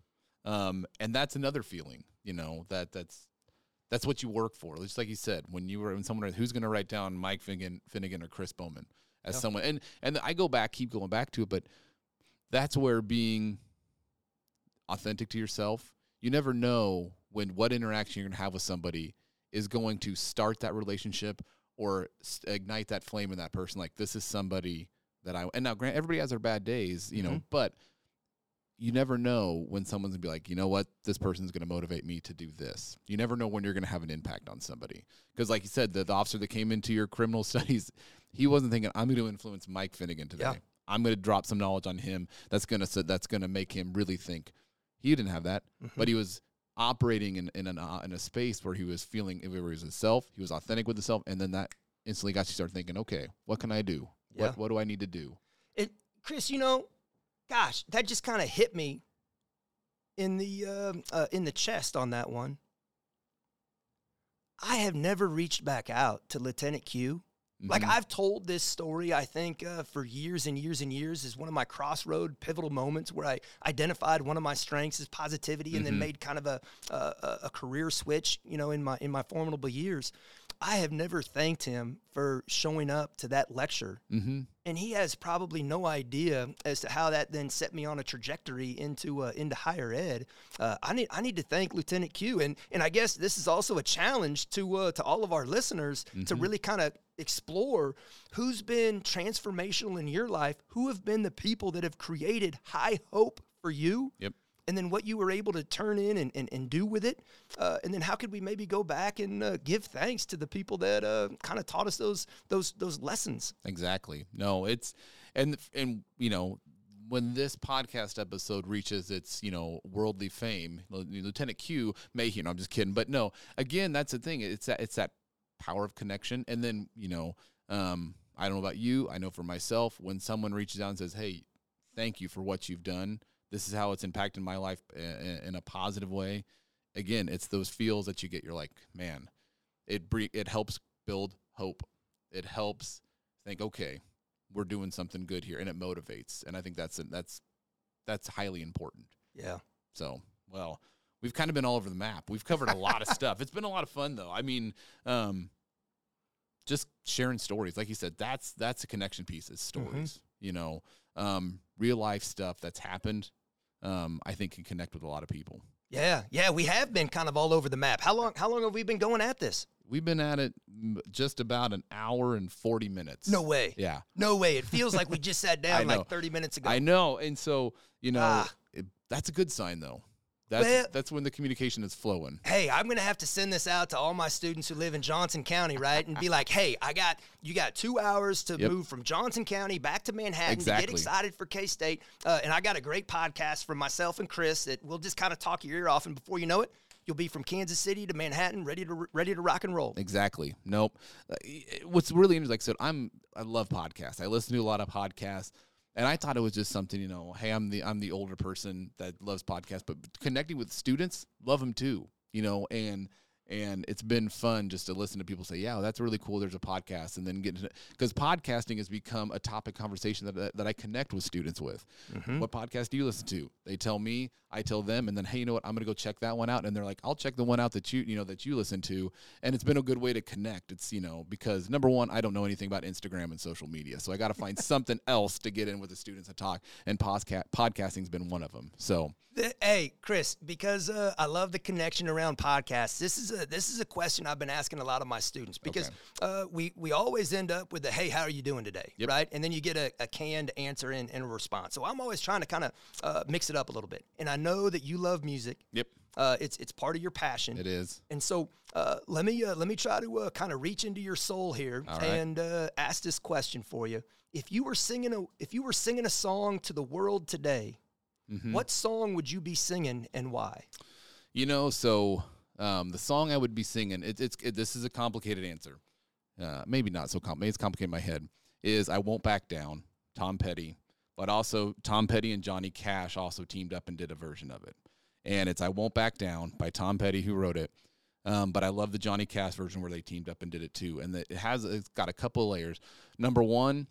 And that's another feeling, you know, that's what you work for. Just like you said, when someone, who's going to write down Mike Finnegan or Chris Bowman as someone, and I keep going back to it, but that's where being authentic to yourself. You never know what interaction you're going to have with somebody is going to start that relationship or ignite that flame in that person. Like, this is somebody that I, and now grant everybody has their bad days, you know, but you never know when someone's gonna be like, you know what, this person's going to motivate me to do this. You never know when you're going to have an impact on somebody. Cause like you said, the officer that came into your criminal studies, he wasn't thinking, I'm going to influence Mike Finnegan today. Yeah. I'm going to drop some knowledge on him. That's going to make him really think. He didn't have that, but he was operating in a space where he was feeling, where he was himself, he was authentic with himself, and then that instantly got you start thinking, okay, what can I do? Yeah. What do I need to do? Chris, you know, gosh, that just kind of hit me in the chest on that one. I have never reached back out to Lieutenant Q. Like, I've told this story, I think, for years and years and years, is one of my crossroad pivotal moments where I identified one of my strengths as positivity and then made kind of a career switch, you know, in my formidable years. I have never thanked him for showing up to that lecture. And he has probably no idea as to how that then set me on a trajectory into higher ed. I need to thank Lieutenant Q, and I guess this is also a challenge to all of our listeners to really kind of explore who's been transformational in your life, who have been the people that have created high hope for you. Yep. And then what you were able to turn in and do with it. And then how could we maybe go back and give thanks to the people that kind of taught us those lessons? Exactly. No, it's and you know, when this podcast episode reaches its, you know, worldly fame, Lieutenant Q may hear, I'm just kidding. But no, again, that's the thing. It's that power of connection. And then, you know, I don't know about you. I know for myself, when someone reaches out and says, hey, thank you for what you've done. This is how it's impacted my life in a positive way. Again, it's those feels that you get. You're like, man, it helps build hope. It helps think, okay, we're doing something good here, and it motivates. And I think that's highly important. Yeah. So, well, we've kind of been all over the map. We've covered a lot of stuff. It's been a lot of fun, though. I mean, just sharing stories, like you said, that's a connection piece. Is stories, you know, real life stuff that's happened. I think can connect with a lot of people. Yeah, we have been kind of all over the map. How long have we been going at this? We've been at it just about an hour and 40 minutes. No way. Yeah. No way. It feels like we just sat down like 30 minutes ago. I know. And so, you know, that's a good sign, though. That's when the communication is flowing. Hey, I'm going to have to send this out to all my students who live in Johnson County, right? And be like, hey, you got 2 hours to move from Johnson County back to Manhattan to get excited for K-State. And I got a great podcast from myself and Chris that we'll just kind of talk your ear off. And before you know it, you'll be from Kansas City to Manhattan, ready to rock and roll. Exactly. Nope. What's really interesting, like I said, I love podcasts. I listen to a lot of podcasts, and I thought it was just something, you know, hey, I'm the older person that loves podcasts, but connecting with students, love them too, you know, and it's been fun just to listen to people say, yeah, well, that's really cool. There's a podcast, and then get into it, because podcasting has become a topic conversation that I connect with students with. Mm-hmm. What podcast do you listen to? They tell me, I tell them, and then, hey, you know what? I'm going to go check that one out. And they're like, I'll check the one out that you listen to. And it's been a good way to connect. It's, you know, because number one, I don't know anything about Instagram and social media. So I got to find something else to get in with the students and talk. And podcasting's been one of them. So, hey, Chris, because I love the connection around podcasts. This is a question I've been asking a lot of my students, because we always end up with the, hey, how are you doing today, right? And then you get a canned answer and a response. So I'm always trying to kind of mix it up a little bit. And I know that you love music. Yep. It's part of your passion. It is. And so let me try to kind of reach into your soul here and ask this question for you. If you were singing a song to the world today, what song would you be singing and why? You know, so... the song I would be singing, this is a complicated answer. Maybe not so complicated. It's complicated in my head. Is I Won't Back Down, Tom Petty. But also Tom Petty and Johnny Cash also teamed up and did a version of it. And it's I Won't Back Down by Tom Petty, who wrote it. But I love the Johnny Cash version where they teamed up and did it too. And it's got a couple of layers. Number one,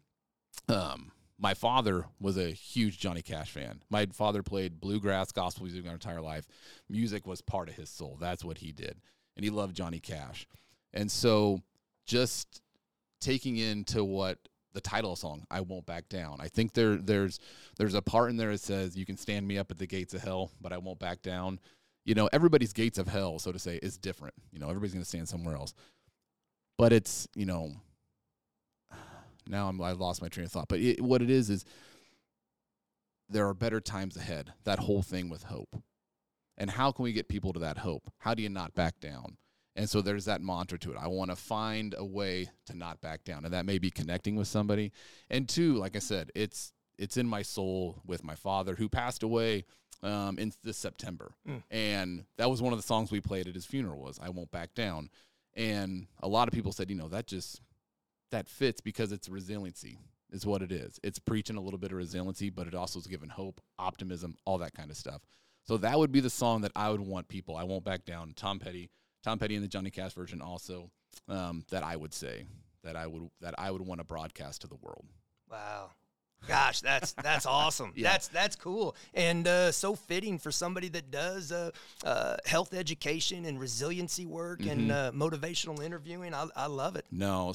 my father was a huge Johnny Cash fan. My father played bluegrass, gospel music our entire life. Music was part of his soul. That's what he did. And he loved Johnny Cash. And so just taking into what the title song, I Won't Back Down. I think there's a part in there that says, you can stand me up at the gates of hell, but I won't back down. You know, everybody's gates of hell, so to say, is different. You know, everybody's going to stand somewhere else. But it's, you know... Now I lost my train of thought, but what it is there are better times ahead, that whole thing with hope. And how can we get people to that hope? How do you not back down? And so there's that mantra to it. I want to find a way to not back down. And that may be connecting with somebody. And two, like I said, it's in my soul with my father, who passed away in this September. And that was one of the songs we played at his funeral was I Won't Back Down. And a lot of people said, you know, that fits because it's resiliency is what it is. It's preaching a little bit of resiliency, but it also is giving hope, optimism, all that kind of stuff. So that would be the song that I would want people. I Won't Back Down. Tom Petty and the Johnny Cash version also that I would say that I would want to broadcast to the world. Wow. Gosh, that's awesome. Yeah. That's cool. And so fitting for somebody that does health education and resiliency work and motivational interviewing. I love it. No,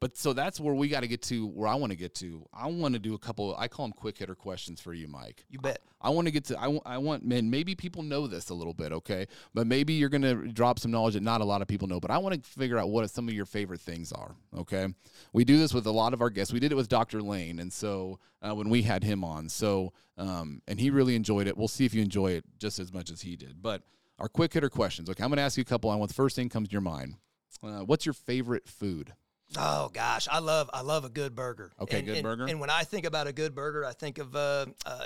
so that's where we got to get to, where I want to get to. I want to do a couple, I call them quick hitter questions for you, Mike. You bet. I want to get to, I want, man, maybe people know this a little bit, okay? But maybe you're going to drop some knowledge that not a lot of people know, but I want to figure out what some of your favorite things are, okay? We do this with a lot of our guests. We did it with Dr. Lane, and so when we had him on. So, and he really enjoyed it. We'll see if you enjoy it just as much as he did. But our quick hitter questions, okay? I'm going to ask you a couple. I want the first thing comes to your mind. What's your favorite food? Oh gosh, I love a good burger. Okay, burger. And when I think about a good burger, I think of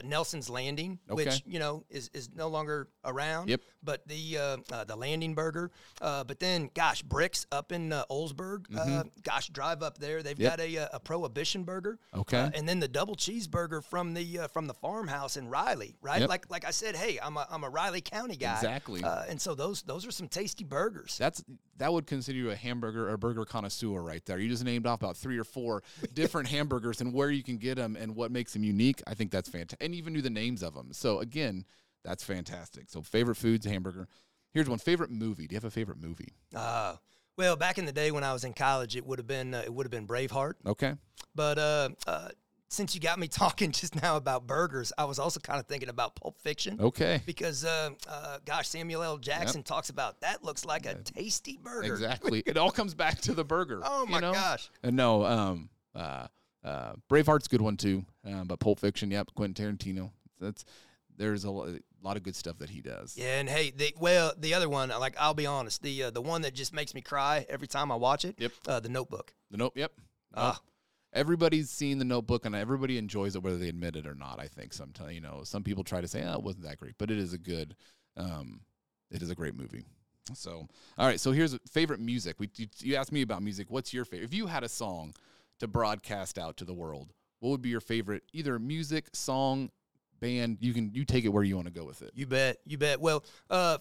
Nelson's Landing, which you know is no longer around. Yep. But the Landing Burger. But then, gosh, Bricks up in Oldsburg. Gosh, drive up there. They've got a Prohibition Burger. Okay. And then the double cheeseburger from the farmhouse in Riley, right? Yep. Like I said, hey, I'm a Riley County guy. Exactly. And so those are some tasty burgers. That would consider you a hamburger or burger connoisseur, right there. You just named off about 3 or 4 different hamburgers and where you can get them and what makes them unique. I think that's fantastic. And even knew the names of them. So, again, that's fantastic. So, favorite foods, hamburger. Here's one. Favorite movie. Do you have a favorite movie? Well, back in the day when I was in college, it would have been Braveheart. Okay. But since you got me talking just now about burgers, I was also kind of thinking about Pulp Fiction. Okay. Because, gosh, Samuel L. Jackson talks about that looks like a tasty burger. Exactly. It all comes back to the burger. Oh, my gosh. And no, Braveheart's a good one, too. But Pulp Fiction, Quentin Tarantino. There's a a lot of good stuff that he does. Yeah, and hey, the other one, like, I'll be honest, the one that just makes me cry every time I watch it. Yep. The Notebook. Everybody's seen The Notebook, and everybody enjoys it, whether they admit it or not. I think sometimes, some people try to say, "Oh, it wasn't that great," but it is a good, it is a great movie. So, all right. So here's favorite music. You asked me about music. What's your favorite? If you had a song to broadcast out to the world, what would be your favorite? Either music, song, band. You take it where you want to go with it. You bet. Well,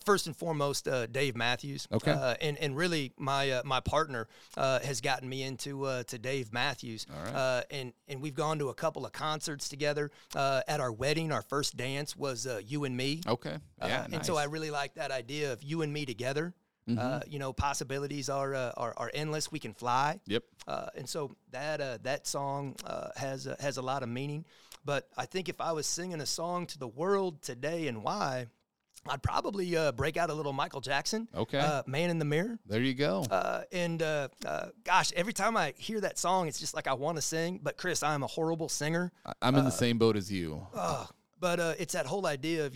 first and foremost, Dave Matthews. Okay. And really my partner has gotten me into Dave Matthews. All right. And we've gone to a couple of concerts together. At our wedding, our first dance was You and Me. Okay. Yeah. Nice. And so I really like that idea of you and me together. Mm-hmm. Possibilities are endless. We can fly. Yep. And so that song has a lot of meaning. But I think if I was singing a song to the world today and why, I'd probably break out a little Michael Jackson. Okay. Man in the Mirror. There you go. Gosh, every time I hear that song, it's just like I want to sing. But, Chris, I'm a horrible singer. I'm in the same boat as you. But it's that whole idea of,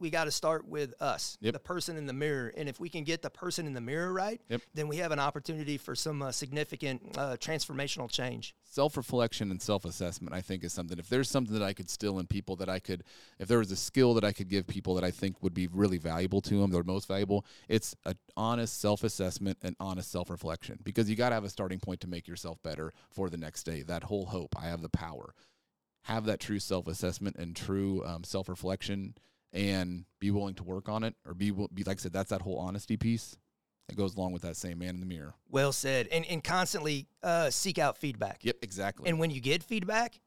we got to start with us, yep. The person in the mirror. And if we can get the person in the mirror right, yep. Then we have an opportunity for some significant transformational change. Self-reflection and self-assessment, I think, is something. If there's something that I could still in people if there was a skill that I could give people that I think would be really valuable to them, they're most valuable, it's an honest self-assessment and honest self-reflection. Because you got to have a starting point to make yourself better for the next day. That whole hope, I have the power. Have that true self-assessment and true self-reflection, and be willing to work on it, or be like I said, that's that whole honesty piece that goes along with that same man in the mirror. Well said, and constantly seek out feedback. Yep, exactly. And when you get feedback,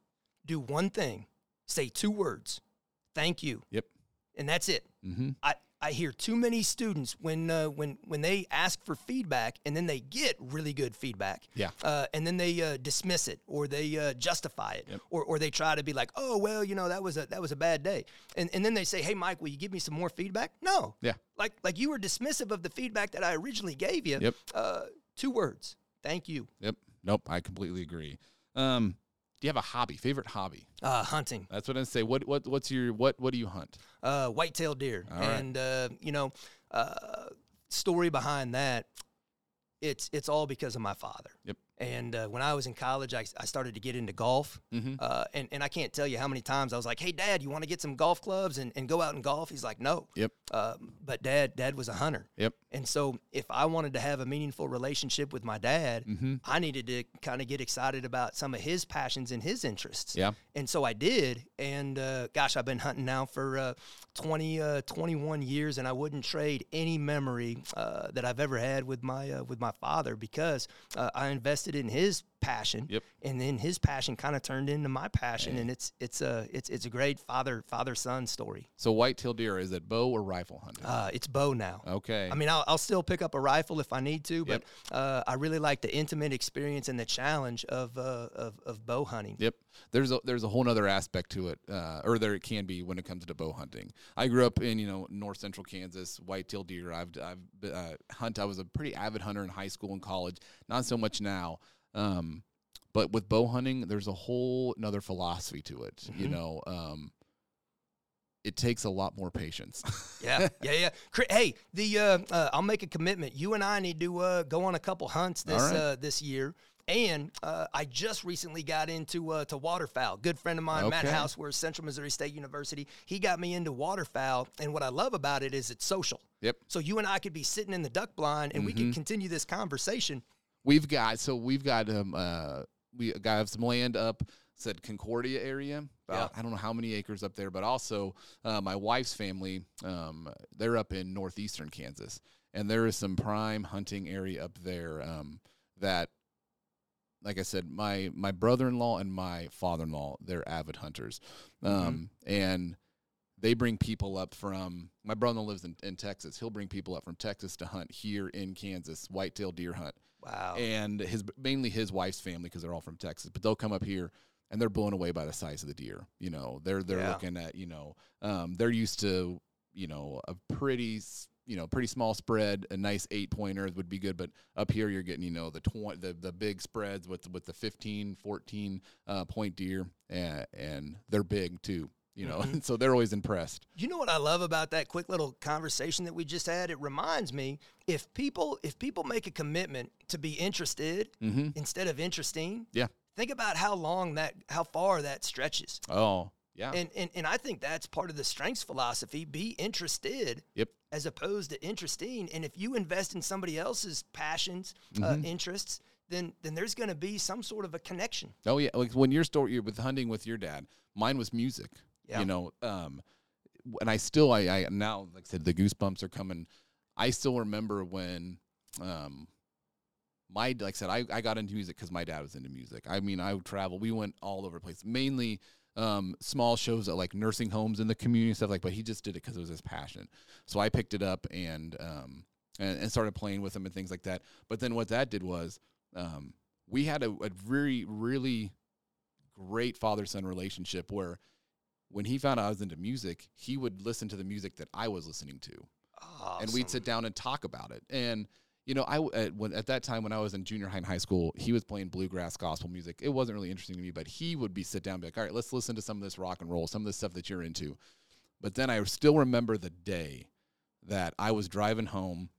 do one thing, say two words, thank you. Yep, and that's it. Mm-hmm. I hear too many students when they ask for feedback and then they get really good feedback, yeah, and then they dismiss it, or they justify it, yep. or they try to be like, oh well, that was a bad day, and then they say, hey Mike, will you give me some more feedback? No, yeah, like you were dismissive of the feedback that I originally gave you. Yep, two words, thank you. Yep, nope, I completely agree. Do you have a hobby? Favorite hobby? Hunting. That's what I say. What do you hunt? White-tailed deer. All right. And story behind that, it's all because of my father. Yep. And when I was in college, I started to get into golf. Mm-hmm. And I can't tell you how many times I was like, hey, Dad, you want to get some golf clubs and go out and golf? He's like, no. Yep. But Dad was a hunter. Yep. And so if I wanted to have a meaningful relationship with my dad, mm-hmm. I needed to kind of get excited about some of his passions and his interests. Yeah. And so I did. And gosh, I've been hunting now for 21 years, and I wouldn't trade any memory that I've ever had with my father, because I invested in his passion, yep. And then his passion kind of turned into my passion, and it's a great father-son story. So white-tailed deer, is it bow or rifle hunting? It's bow now. Okay. I mean, I'll still pick up a rifle if I need to, but yep. I really like the intimate experience and the challenge of bow hunting. Yep. There's a whole other aspect to it, or there it can be when it comes to bow hunting. I grew up in north central Kansas, white-tailed deer. I was a pretty avid hunter in high school and college, not so much now. But with bow hunting, there's a whole another philosophy to it. Mm-hmm. It takes a lot more patience. Yeah. Hey, I'll make a commitment. You and I need to go on a couple hunts this year. And I just recently got into waterfowl. Good friend of mine, okay. Matt Houseworth, Central Missouri State University. He got me into waterfowl, and what I love about it is it's social. Yep. So you and I could be sitting in the duck blind, and mm-hmm. we could continue this conversation. We have some land up, said Concordia area. About, yeah. I don't know how many acres up there, but also my wife's family, they're up in northeastern Kansas, and there is some prime hunting area up there that, like I said, my brother-in-law and my father-in-law, they're avid hunters, mm-hmm. and they bring people up from – my brother lives in Texas. He'll bring people up from Texas to hunt here in Kansas, whitetail deer hunt. Wow. And mainly his wife's family, because they're all from Texas. But they'll come up here, and they're blown away by the size of the deer. They're yeah. looking at, they're used to, a pretty small spread. A nice 8-pointer would be good. But up here you're getting, the big spreads with the 15, 14 point deer, and they're big too. you know, mm-hmm. So they're always impressed. You know what I love about that quick little conversation that we just had? It reminds me, if people make a commitment to be interested mm-hmm. instead of interesting, yeah. Think about how far that stretches. Oh, yeah. And I think that's part of the strengths philosophy, be interested yep. as opposed to interesting. And if you invest in somebody else's passions, mm-hmm. Interests, then there's going to be some sort of a connection. Oh, yeah. Like when your story with hunting with your dad, mine was music, yeah. You know. And I now, like I said, the goosebumps are coming. I still remember when I got into music because my dad was into music. I mean, I would travel. We went all over the place, mainly small shows at like nursing homes in the community and stuff like, but he just did it because it was his passion. So I picked it up and started playing with him and things like that. But then what that did was, we had a really, really great father-son relationship where when he found out I was into music, he would listen to the music that I was listening to. Awesome. And we'd sit down and talk about it. And, you know, at that time when I was in junior high and high school, he was playing bluegrass gospel music. It wasn't really interesting to me, but he would sit down and be like, all right, let's listen to some of this rock and roll, some of this stuff that you're into. But then I still remember the day that I was driving home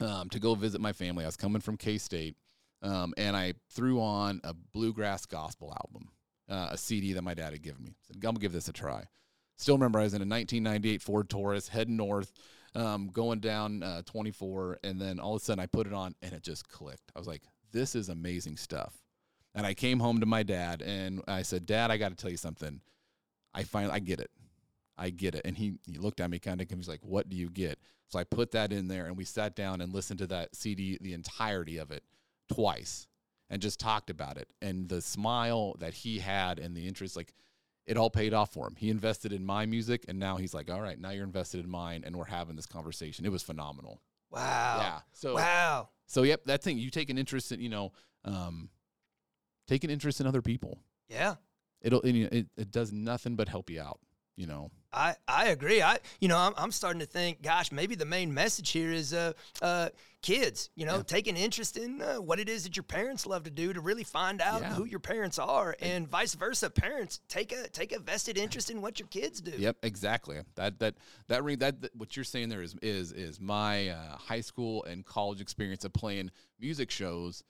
to go visit my family. I was coming from K-State. And I threw on a bluegrass gospel album, a CD that my dad had given me. I said, I'm going to give this a try. Still remember I was in a 1998 Ford Taurus heading north, going down 24. And then all of a sudden I put it on and it just clicked. I was like, this is amazing stuff. And I came home to my dad and I said, Dad, I got to tell you something. I get it. I get it. And he looked at me kind of, he's like, what do you get? So I put that in there and we sat down and listened to that CD, the entirety of it, twice, and just talked about it. And the smile that he had and the interest, like, it all paid off for him. He invested in my music, and now he's like, all right, now you're invested in mine, and we're having this conversation. It was phenomenal. Wow. Yeah. So, yep, that thing, you take an interest in, you know, take an interest in other people. Yeah. It does nothing but help you out, you know. I agree. I'm starting to think, gosh, maybe the main message here is kids, you know, yeah. Take an interest in what it is that your parents love to do to really find out yeah. who your parents are, and vice versa. Parents, take a vested interest in what your kids do. Yep, exactly. That what you're saying there is my high school and college experience of playing music shows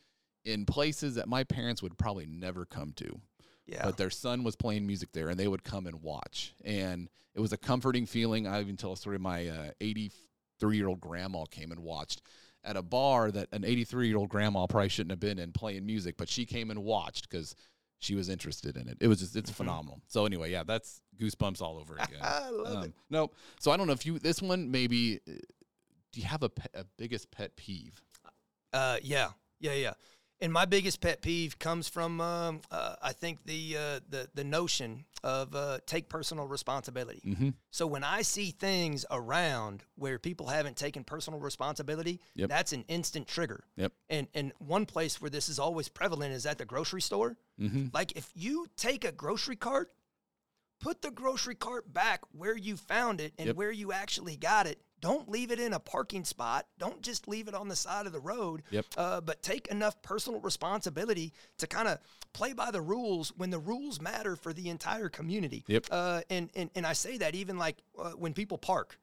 in places that my parents would probably never come to. Yeah. But their son was playing music there, and they would come and watch. And it was a comforting feeling. I even tell a story. My 83-year-old grandma came and watched at a bar that an 83-year-old grandma probably shouldn't have been in playing music, but she came and watched because she was interested in it. It was just, it's mm-hmm. phenomenal. So anyway, yeah, that's goosebumps all over again. I love it. No, so I don't know if you, this one maybe, do you have a biggest pet peeve? Yeah. And my biggest pet peeve comes from, I think, the notion of take personal responsibility. Mm-hmm. So when I see things around where people haven't taken personal responsibility, yep. that's an instant trigger. Yep. And one place where this is always prevalent is at the grocery store. Mm-hmm. Like if you take a grocery cart, put the grocery cart back where you found it and yep. where you actually got it. Don't leave it in a parking spot. Don't just leave it on the side of the road. Yep. But take enough personal responsibility to kind of play by the rules when the rules matter for the entire community. Yep. And I say that even like when people park,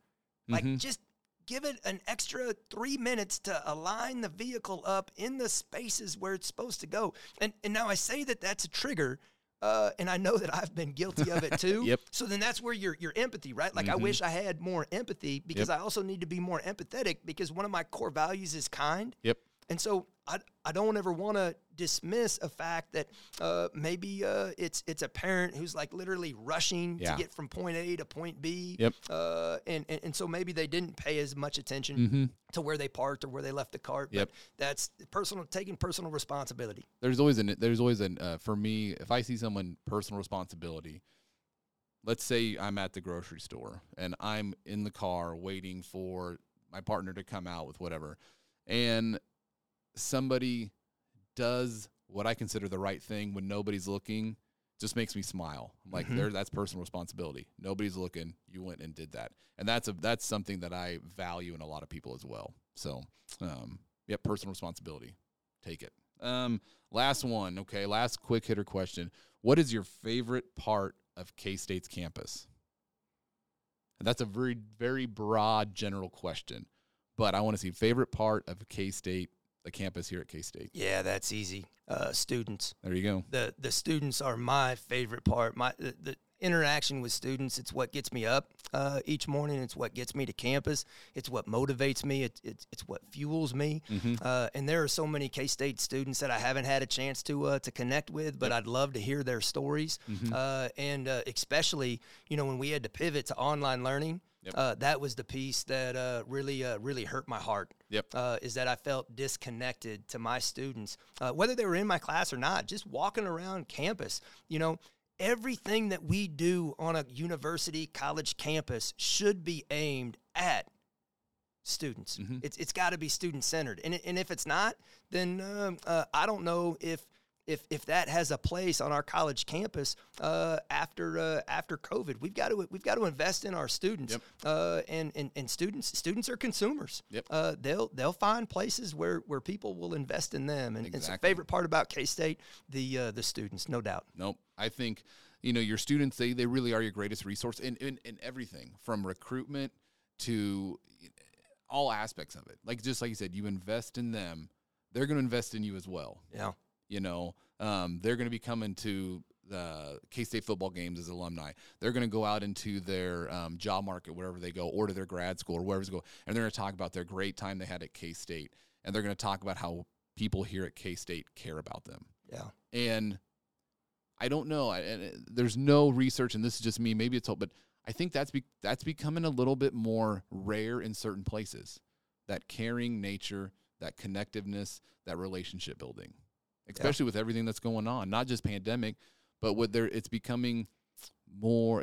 like mm-hmm. just give it an extra 3 minutes to align the vehicle up in the spaces where it's supposed to go. And now I say that that's a trigger. And I know that I've been guilty of it too. Yep. So then that's where your empathy, right? Like mm-hmm. I wish I had more empathy because yep. I also need to be more empathetic because one of my core values is kind. Yep. And so I don't ever want to dismiss a fact that maybe it's a parent who's like literally rushing yeah. to get from point A to point B. Yep. And so maybe they didn't pay as much attention mm-hmm. to where they parked or where they left the cart. Yep. But that's taking personal responsibility. There's always for me, if I see someone personal responsibility, let's say I'm at the grocery store and I'm in the car waiting for my partner to come out with whatever, and somebody does what I consider the right thing when nobody's looking, just makes me smile. I'm like, mm-hmm. That's personal responsibility. Nobody's looking. You went and did that. And that's something that I value in a lot of people as well. So, yeah, personal responsibility. Take it. Last one. Okay. Last quick hitter question. What is your favorite part of K-State's campus? And that's a very, very broad general question. But I want to see favorite part of K-State, the campus here at K-State. Yeah, that's easy. Students. There you go. The students are my favorite part. The interaction with students, it's what gets me up each morning. It's what gets me to campus. It's what motivates me. It's what fuels me. Mm-hmm. And there are so many K-State students that I haven't had a chance to connect with, but I'd love to hear their stories. Mm-hmm. And especially, you know, when we had to pivot to online learning, that was the piece that really hurt my heart. Yep. Is that I felt disconnected to my students, whether they were in my class or not, just walking around campus, you know. Everything that we do on a university college campus should be aimed at students. Mm-hmm. It's got to be student-centered. And if it's not, then I don't know if that has a place on our college campus after COVID. We've got to invest in our students. Yep. And students are consumers. Yep. They'll find places where people will invest in them. And exactly. And the favorite part about K-State, the students, no doubt. Nope. I think, you know, your students, they really are your greatest resource in everything from recruitment to all aspects of it. Like, just like you said, you invest in them, they're going to invest in you as well. Yeah. You know, they're going to be coming to the K-State football games as alumni. They're going to go out into their job market, wherever they go, or to their grad school or wherever they go. And they're going to talk about their great time they had at K-State. And they're going to talk about how people here at K-State care about them. Yeah. And I don't know. There's no research, and this is just me. Maybe it's all, but I think that's becoming a little bit more rare in certain places. That caring nature, that connectiveness, that relationship building, especially with everything that's going on, not just pandemic, but it's becoming more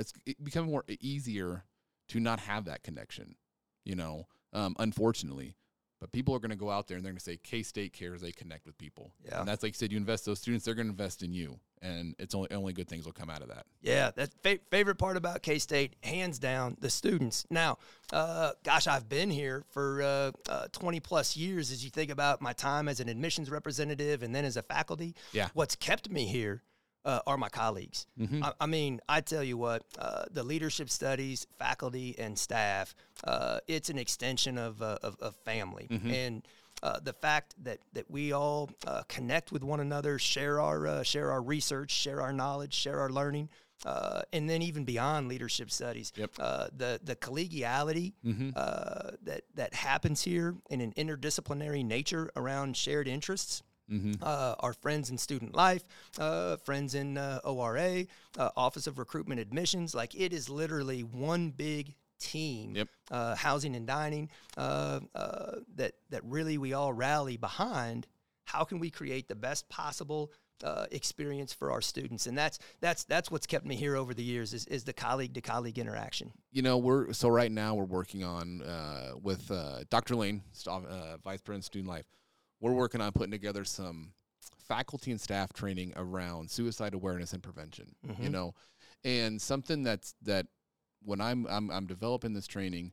easier to not have that connection, you know, unfortunately. But people are going to go out there and they're going to say K-State cares. They connect with people. Yeah. And that's, like you said, you invest those students, they're going to invest in you. And it's only good things will come out of that. Yeah, that's favorite part about K-State, hands down, the students. Now, I've been here for 20-plus years as you think about my time as an admissions representative and then as a faculty. Yeah. What's kept me here are my colleagues. Mm-hmm. I mean, I tell you what, the leadership studies, faculty, and staff, it's an extension of family. Mm-hmm. And the fact that we all connect with one another, share our research, share our knowledge, share our learning, and then even beyond leadership studies, the collegiality that happens here in an interdisciplinary nature around shared interests. Mm-hmm. Our friends in student life, friends in ORA, Office of Recruitment Admissions. Like, it is literally one big team, housing and dining, that really we all rally behind. How can we create the best possible experience for our students? And that's what's kept me here over the years is the colleague-to-colleague interaction. You know, right now we're working on with Dr. Lane, Vice President of Student Life. We're working on putting together some faculty and staff training around suicide awareness and prevention, you know, and something that when I'm developing this training,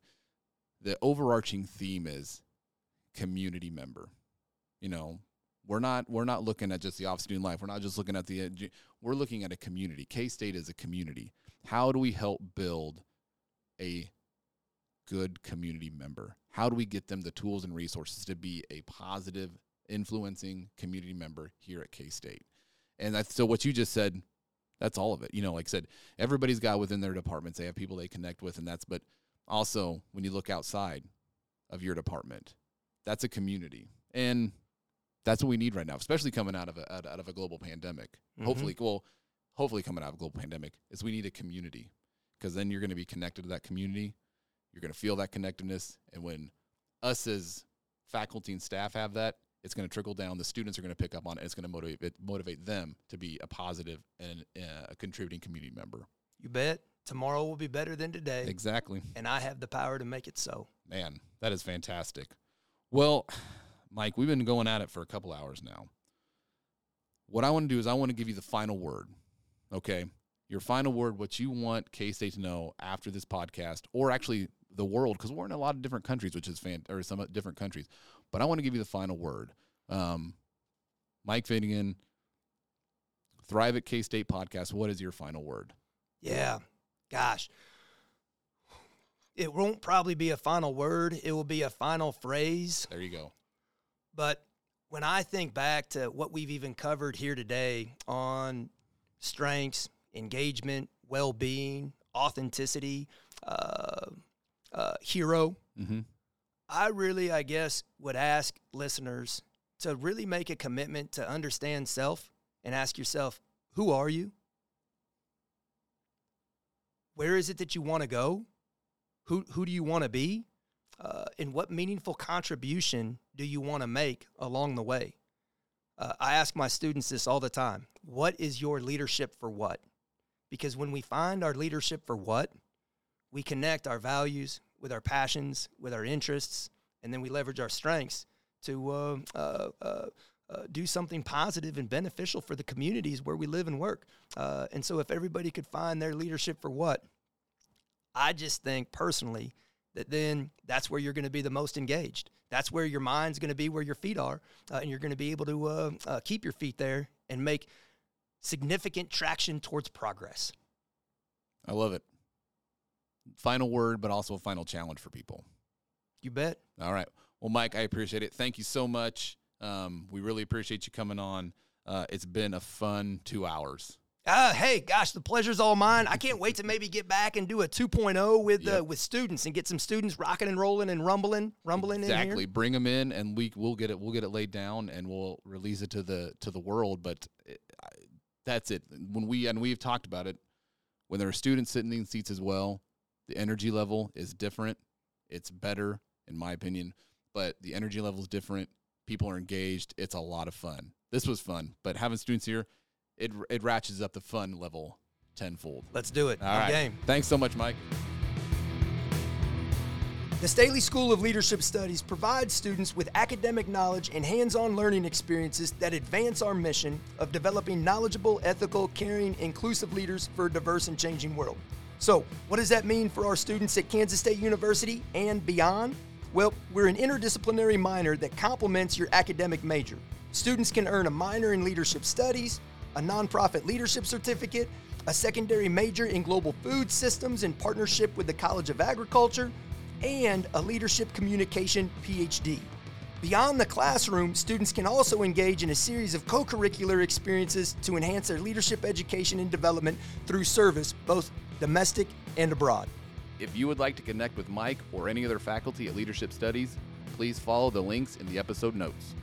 the overarching theme is community member. You know, we're not looking at just the Office of Student Life. We're not just looking at we're looking at a community. K-State is a community. How do we help build a good community member? How do we get them the tools and resources to be a positive, influencing community member here at K-State? And so what you just said, that's all of it. You know, like I said, everybody's got within their departments, they have people they connect with, but also when you look outside of your department, that's a community. And that's what we need right now, especially coming out of a global pandemic. Mm-hmm. Hopefully coming out of a global pandemic is we need a community, because then you're going to be connected to that community. You're going to feel that connectedness. And when us as faculty and staff have that, it's going to trickle down. The students are going to pick up on it. It's going to motivate them to be a positive and a contributing community member. You bet. Tomorrow will be better than today. Exactly. And I have the power to make it so. Man, that is fantastic. Well, Mike, we've been going at it for a couple hours now. What I want to do is I want to give you the final word. Okay. Your final word, what you want K-State to know after this podcast, or actually the world, because we're in a lot of different countries, some different countries. But I want to give you the final word. Mike Finnegan, Thrive at K-State podcast, what is your final word? Yeah, gosh. It won't probably be a final word. It will be a final phrase. There you go. But when I think back to what we've even covered here today on strengths, engagement, well-being, authenticity, hero, mm-hmm. I really, I guess, would ask listeners to really make a commitment to understand self and ask yourself, who are you? Where is it that you want to go? Who do you want to be? And what meaningful contribution do you want to make along the way? I ask my students this all the time. What is your leadership for what? Because when we find our leadership for what, we connect our values with our passions, with our interests, and then we leverage our strengths to do something positive and beneficial for the communities where we live and work. And so if everybody could find their leadership for what, I just think personally that then that's where you're going to be the most engaged. That's where your mind's going to be where your feet are, and you're going to be able to keep your feet there and make significant traction towards progress. I love it. Final word, but also a final challenge for people. You bet. All right. Well, Mike, I appreciate it. Thank you so much. We really appreciate you coming on. It's been a fun 2 hours. Hey, gosh, the pleasure's all mine. I can't wait to maybe get back and do a 2.0 with students and get some students rocking and rolling and rumbling exactly. In here. Bring them in, and we'll get it laid down, and we'll release it to the world. But that's it. We've talked about it. When there are students sitting in seats as well, the energy level is different. It's better, in my opinion, but the energy level is different. People are engaged. It's a lot of fun. This was fun, but having students here. It ratchets up the fun level tenfold. Let's do it. All right. Game. Thanks so much, Mike. The Staley School of Leadership Studies provides students with academic knowledge and hands-on learning experiences that advance our mission of developing knowledgeable, ethical, caring, inclusive leaders for a diverse and changing world. So, what does that mean for our students at Kansas State University and beyond? Well, we're an interdisciplinary minor that complements your academic major. Students can earn a minor in leadership studies, a nonprofit leadership certificate, a secondary major in global food systems in partnership with the College of Agriculture, and a leadership communication PhD. Beyond the classroom, students can also engage in a series of co-curricular experiences to enhance their leadership education and development through service, both domestic and abroad. If you would like to connect with Mike or any other faculty at Leadership Studies, please follow the links in the episode notes.